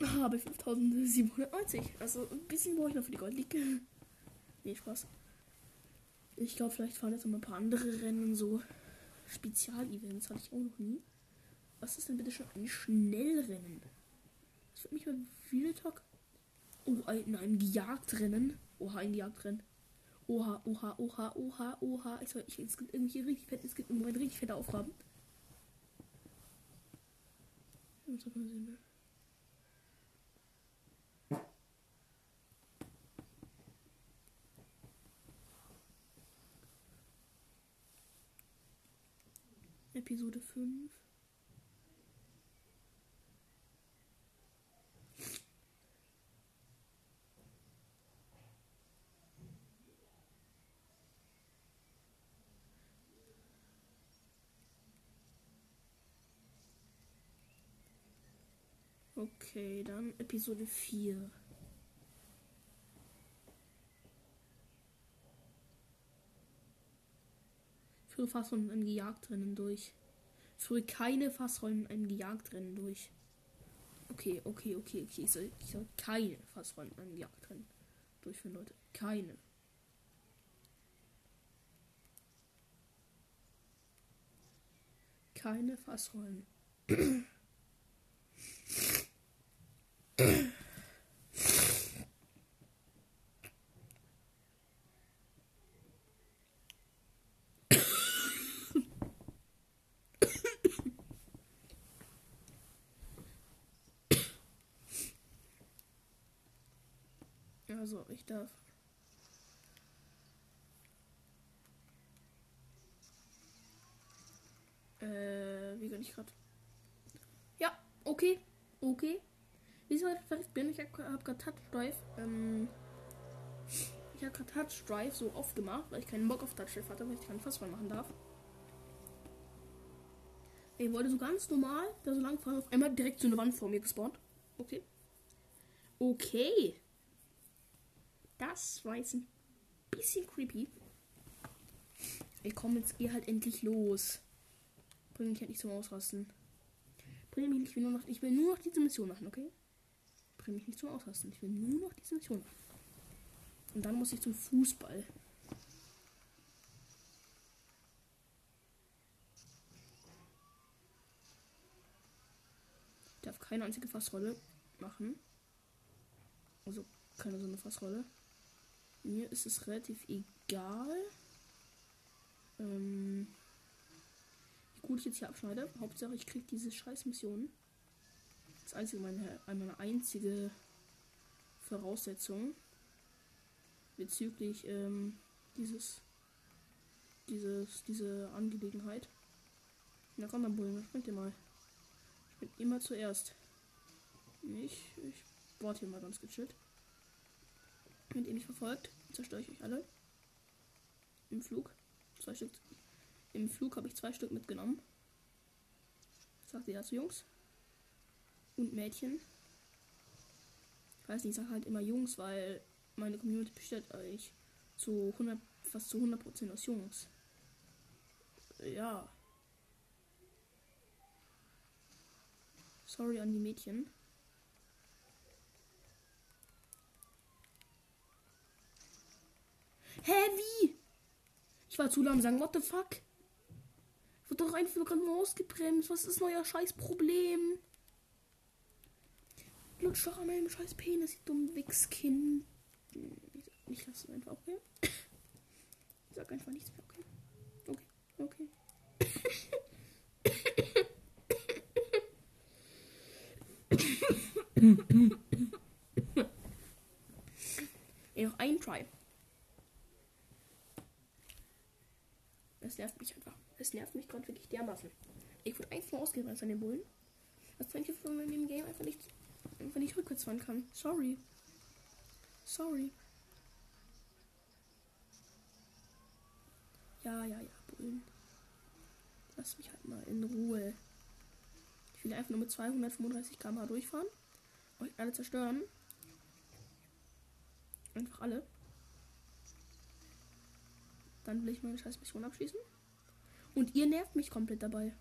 Ah, bei fünftausendsiebenhundertneunzig. Also ein bisschen brauche ich noch für die Gold League. Nee, Spaß. Ich glaube, vielleicht fahren jetzt noch mal ein paar andere Rennen, so Spezial-Events hatte ich auch noch nie. Was ist denn bitte schon ein Schnellrennen? Das würde mich mal viele Tag. Oh, ein, ein Jagdrennen. Oha, ein Jagdrennen. Oha, oha, oha, oha, oha. Ich soll, ich, es gibt irgendwie richtig fett, es gibt im Moment richtig fette Aufgaben. Ich muss mal sehen, ne? Episode fünf. Okay, dann Episode vier. Früher Fassrollen ein Gejagtrennen durch. Früher keine Fassrollen ein Gejagtrennen durch. Okay, okay, okay, okay. Ich soll, ich soll keine Fassrollen ein Gejagtrennen durchführen, Leute. Keine. Keine Fassrollen. Also, ich darf. Äh, wie kann ich gerade? Ja, okay, okay. Wie soll ich verrückt bin? Ich habe gerade Touch Drive. Ähm, ich habe gerade Touch Drive so oft gemacht, weil ich keinen Bock auf Touch Drive hatte, weil ich keinen Fassball machen darf. Ich wollte so ganz normal da so lang fahren, auf einmal direkt zu einer Wand vor mir gespawnt. Okay. Okay. Das war jetzt ein bisschen creepy. Ich komm, jetzt geh halt endlich los. Bring mich halt nicht zum Ausrasten. Bring mich nicht, ich will nur noch, ich will nur noch diese Mission machen, okay? Bring mich nicht zum Ausrasten. Ich will nur noch diese Mission machen. Und dann muss ich zum Fußball. Ich darf keine einzige Fassrolle machen. Also keine so eine Fassrolle. Mir ist es relativ egal, ähm, wie gut ich jetzt hier abschneide. Hauptsache ich kriege diese scheiß Missionen. Das einzige, meine, meine einzige Voraussetzung bezüglich ähm, dieses, dieses, diese Angelegenheit. Na komm dann, Bullen, springt ihr mal. Springt immer zuerst. Ich, ich warte hier mal ganz gechillt. Wenn ihr mich verfolgt, zerstöre ich euch alle. Im Flug. Zwei Stück. Im Flug habe ich zwei Stück mitgenommen. Sagt ihr das, Jungs? Und Mädchen. Ich weiß nicht, ich sage halt immer Jungs, weil meine Community besteht euch zu hundert, fast zu hundert Prozent aus Jungs. Ja. Sorry an die Mädchen. Hä, wie? Ich war zu langsam. What the fuck? Ich wurde doch einfach gerade nur ausgebremst. Was ist euer scheiß Problem? Lutsch doch an meinem scheiß Penis, ihr dummes Wichskind. Ich lasse es einfach, okay? Ich sag einfach nichts mehr, okay? Okay, okay. Ja, noch ein Try. Das nervt mich einfach. Das nervt mich gerade wirklich dermaßen. Ich würde eigentlich mal ausgeben als an den Bullen. Was bringt ihr, wenn man in dem Game einfach nicht, einfach nicht rückwärts fahren kann? Sorry. Sorry. Ja, ja, ja, Bullen. Lass mich halt mal in Ruhe. Ich will einfach nur mit zweihundertfünfunddreißig Kilometer pro Stunde durchfahren. Euch alle zerstören. Einfach alle. Dann will ich meine scheiß Mission abschließen. Und ihr nervt mich komplett dabei.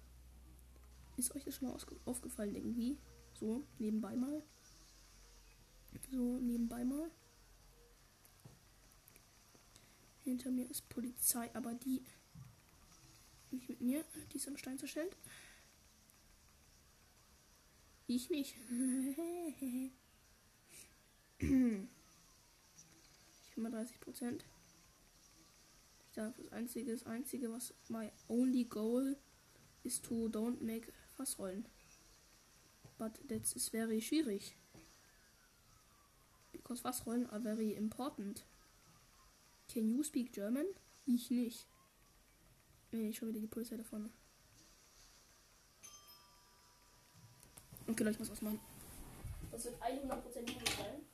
Ist euch das schon mal aufgefallen irgendwie? So, nebenbei mal. So, nebenbei mal. Hinter mir ist Polizei, aber die... Nicht mit mir. Die ist am Stein zerstellt. Ich nicht. Ich bin mal dreißig Prozent. Ich darf das einzige, das einzige, was my only goal is to don't make Fassrollen. But that is very schwierig. Because Fassrollen are very important. Can you speak German? Ich nicht. Nee, schon wieder die Polizei da vorne. Okay, Leute, ich muss was machen. Das wird hundert Prozent nicht gefallen.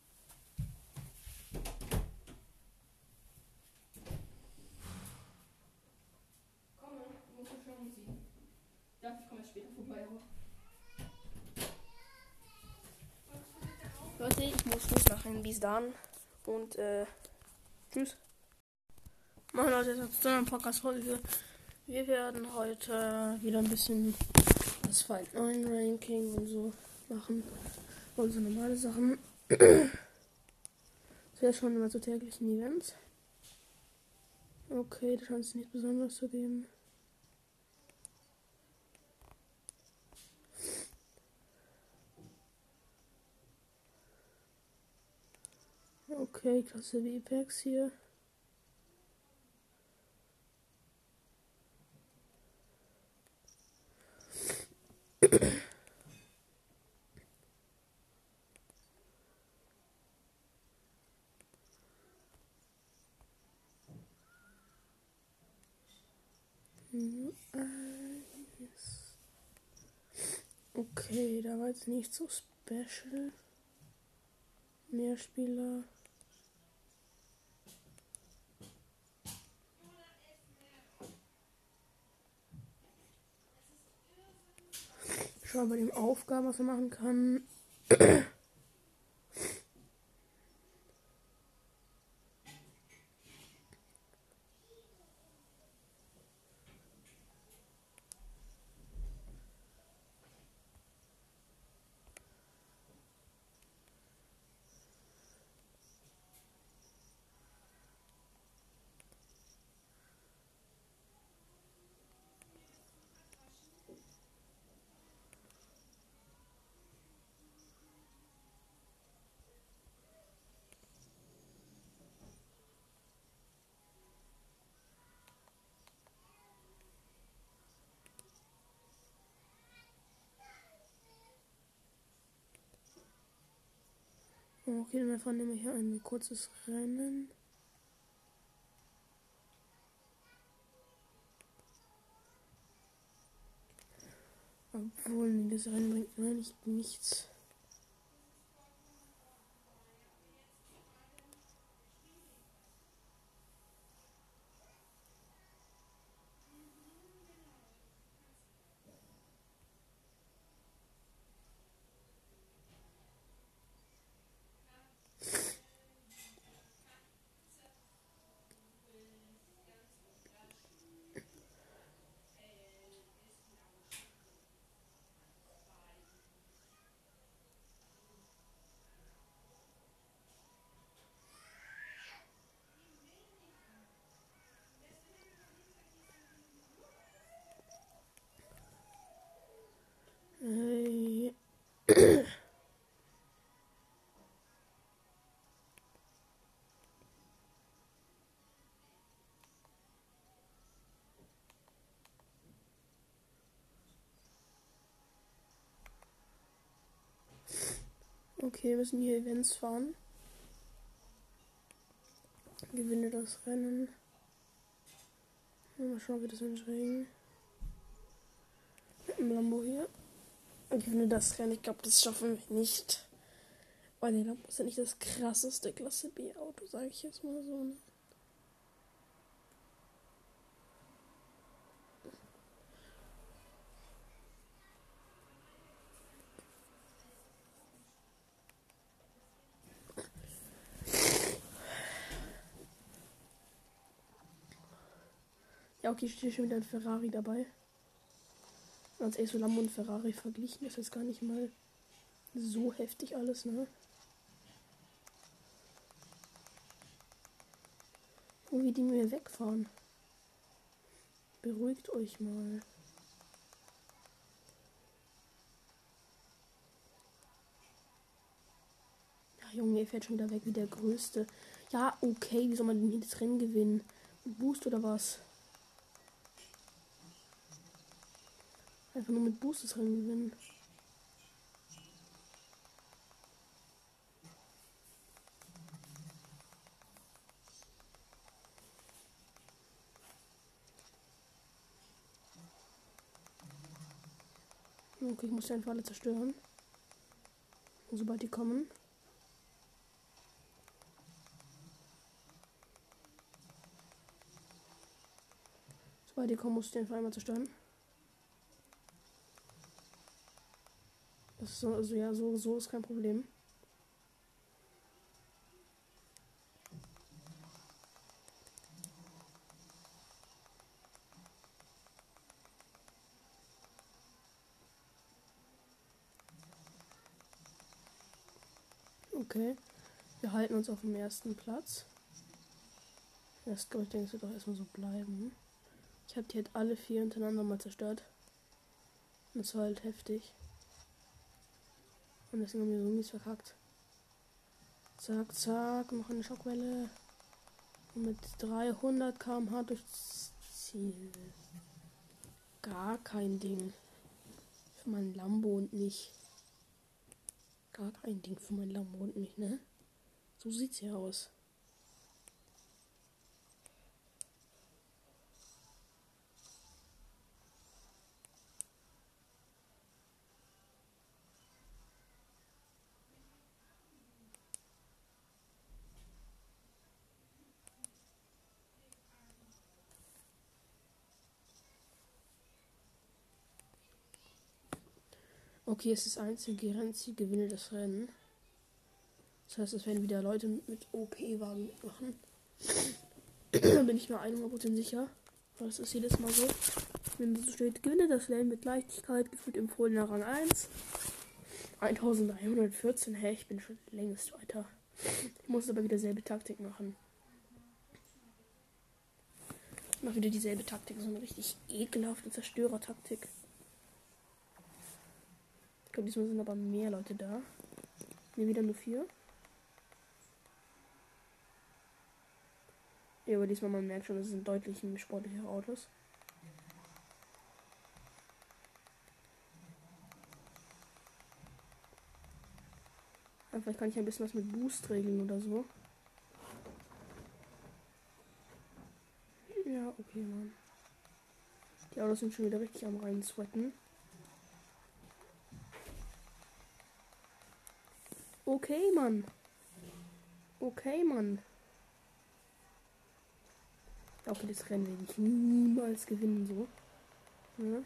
Komm, ich muss schon Musik. Ja, ich komme jetzt später vorbei. Leute, ich muss Schluss machen. Bis dann. Und, äh, tschüss. Moin Leute, das ist so eine Podcast-Folge. Wir werden heute wieder ein bisschen das Fight neun Ranking und so machen. Und so normale Sachen. Das wäre schon immer so täglichen Events. Okay, da scheint es nichts Besonderes zu geben. Okay, Klasse V-Packs hier. Okay, da war jetzt nicht so special. Mehr Spieler. Schau mal bei den Aufgaben, was er machen kann. Okay, dann fahren wir hier ein kurzes Rennen. Obwohl, das Rennen bringt mir nicht nichts. Okay, wir müssen hier Events fahren. Gewinne das Rennen. Mal schauen, wie das hinkriegen. Mit dem Lambo hier. Gewinne das Rennen. Ich glaube, das schaffen wir nicht. Weil die Lambo ist ja nicht das krasseste Klasse B Auto, sage ich jetzt mal so. Ne? Ja, okay, steht schon wieder ein Ferrari dabei. Als erstes so Lambo und Ferrari verglichen, das ist gar nicht mal so heftig alles, ne? Oh, wie die mir wegfahren. Beruhigt euch mal. Ja, Junge, ihr fährt schon wieder weg wie der Größte. Ja, okay, wie soll man denn hier das Rennen gewinnen? Mit Boost oder was? Einfach nur mit Boost das Rennen gewinnen. Okay, ich muss die einfach alle zerstören. Sobald die kommen. Sobald die kommen, muss ich die einfach einmal zerstören. Das ist so, also ja, so, so ist kein Problem. Okay, wir halten uns auf dem ersten Platz. Das glaube ich, denke, es wird auch erstmal so bleiben. Ich habe die halt alle vier hintereinander mal zerstört. Und das war halt heftig. Und deswegen haben wir so mies verkackt. Zack, zack, noch eine Schockwelle. Und mit dreihundert Kilometer pro Stunde durchs Ziel. Gar kein Ding. Für mein Lambo und nicht. Gar kein Ding für mein Lambo und nicht, ne? So sieht's hier aus. Okay, es ist einzige Renzi, gewinne das Rennen. Das heißt, es werden wieder Leute mit O P-Wagen mitmachen. Da bin ich mir hundert Prozent sicher. Weil das ist jedes Mal so. Wenn es so steht, gewinne das Rennen mit Leichtigkeit, gefühlt empfohlener Rang eins. elfhundertvierzehn, hey, ich bin schon längst weiter. Ich muss aber wieder dieselbe Taktik machen. Ich mache wieder dieselbe Taktik, so eine richtig ekelhafte Zerstörer-Taktik. Ich glaube, diesmal sind aber mehr Leute da. Ne, wieder nur vier. Ja, aber diesmal, man merkt schon, das sind deutlich sportlichere Autos. Aber vielleicht kann ich ein bisschen was mit Boost regeln oder so. Ja, okay, Mann. Die Autos sind schon wieder richtig am reinen Sweaten. Okay, Mann. Okay, Mann. Okay, das Rennen werde ich niemals gewinnen, so. Ja.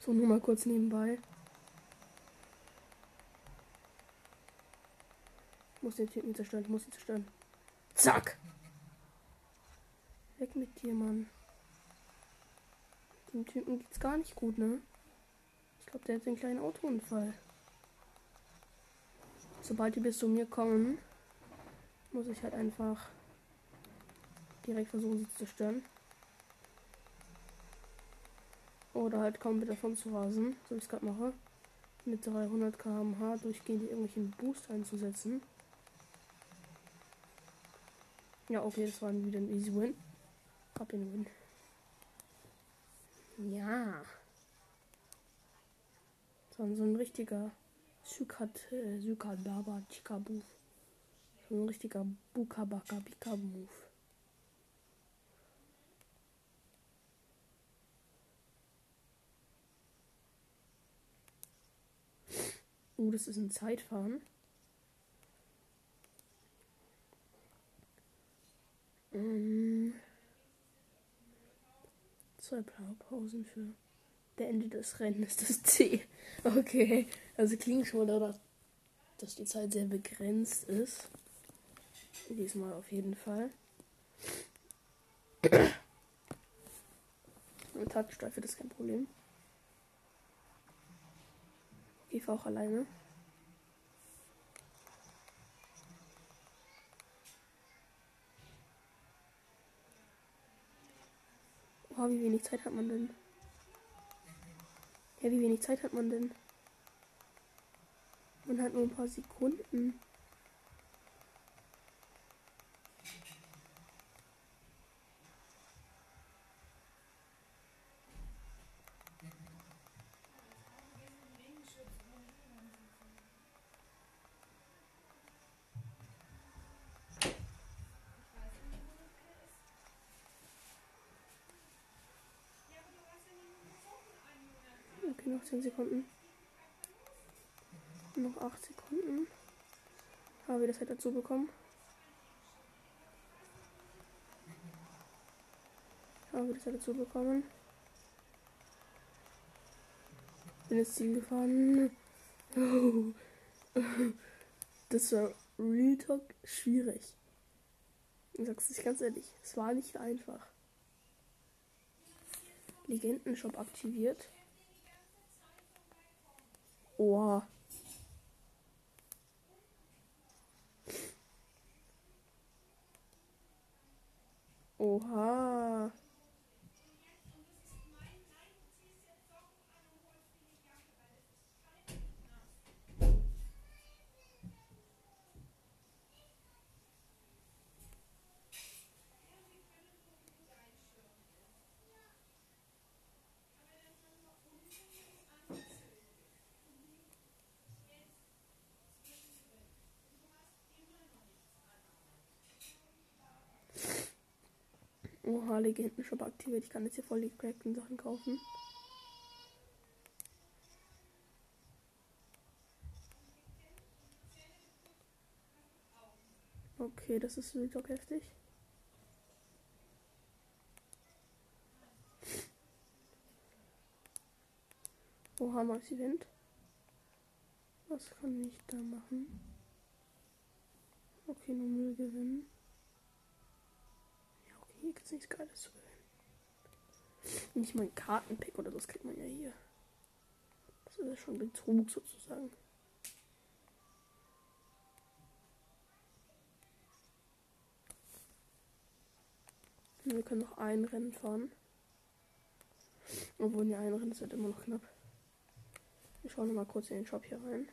So, nur mal kurz nebenbei. Ich muss den Typen zerstören, ich muss ihn zerstören. Zack! Weg mit dir, Mann. Dem Typen geht's gar nicht gut, ne? Ich glaube, der hat einen kleinen Autounfall. Sobald die bis zu mir kommen, muss ich halt einfach direkt versuchen, sie zu zerstören. Oder halt komplett davon zu rasen, so wie ich es gerade mache. Mit dreihundert Kilometer pro Stunde durchgehend irgendwelchen Boost einzusetzen. Ja, okay, das war wieder ein easy win. Hab den Win. Ja. Das war so ein richtiger Sukat, äh, Sukat Baba, Chikabu. So ein richtiger Bukabaka Pika-Move. Oh, das ist ein Zeitfahren. Ähm, zwei Blaupausen für. Der Ende des Rennens ist das C. Okay, also klingt schon, oder, dass die Zeit sehr begrenzt ist. Diesmal auf jeden Fall. Mit Taktstreife ist kein Problem. Ich fahre auch alleine. Oh, wie wenig Zeit hat man denn? Ja, wie wenig Zeit hat man denn? Man hat nur ein paar Sekunden. Noch zehn Sekunden. Noch acht Sekunden. Haben wir das halt dazu bekommen? Haben wir das halt dazu bekommen? Bin ins Ziel gefahren. Oh. Das war Real Talk schwierig. Ich sag's dich ganz ehrlich. Es war nicht einfach. Legendenshop aktiviert. Oh. Oha. Oha, Legendenshop aktiviert. Ich kann jetzt hier voll die crackten Sachen kaufen. Okay, das ist wirklich auch heftig. Oha, neues Event. Was kann ich da machen? Okay, nur Müll gewinnen. Hier gibt es nichts Geiles zu gewinnen. Nicht mal ein Kartenpack oder so, das kriegt man ja hier. Das ist ja schon Betrug sozusagen. Wir können noch ein Rennen fahren. Obwohl, ja, ein Rennen ist halt immer noch knapp. Wir schauen noch mal kurz in den Shop hier rein.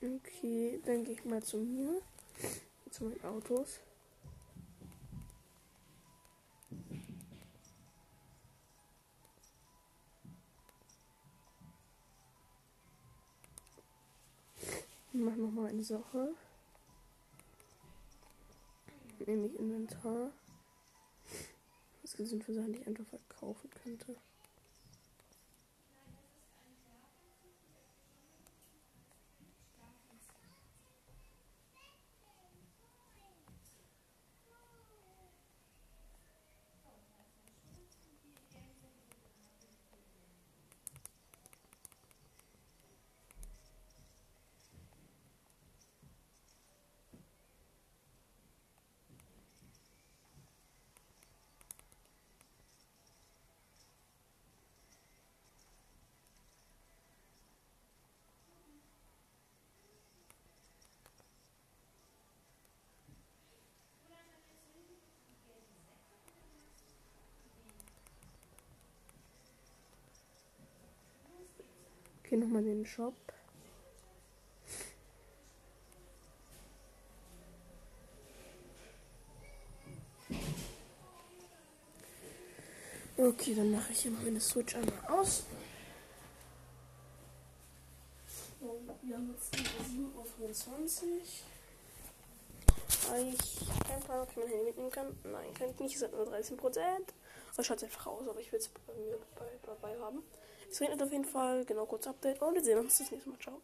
Okay, dann gehe ich mal zu mir, zu meinen Autos. Ich mache nochmal eine Sache. Nämlich Inventar. Was sind für Sachen, die ich einfach verkaufen könnte. Hier nochmal den Shop. Okay, dann mache ich hier mal meine Switch einmal aus. So, wir haben jetzt sieben Uhr fünfundzwanzig. Habe ich keinen Plan, ob ich mein Handy mitnehmen kann? Nein, kann ich nicht. Es sind nur dreizehn Prozent. Das schaut einfach aus, aber ich will es bei mir dabei haben. Es regnet auf jeden Fall. Genau, kurz Update. Und wir sehen uns das nächste Mal. Ciao.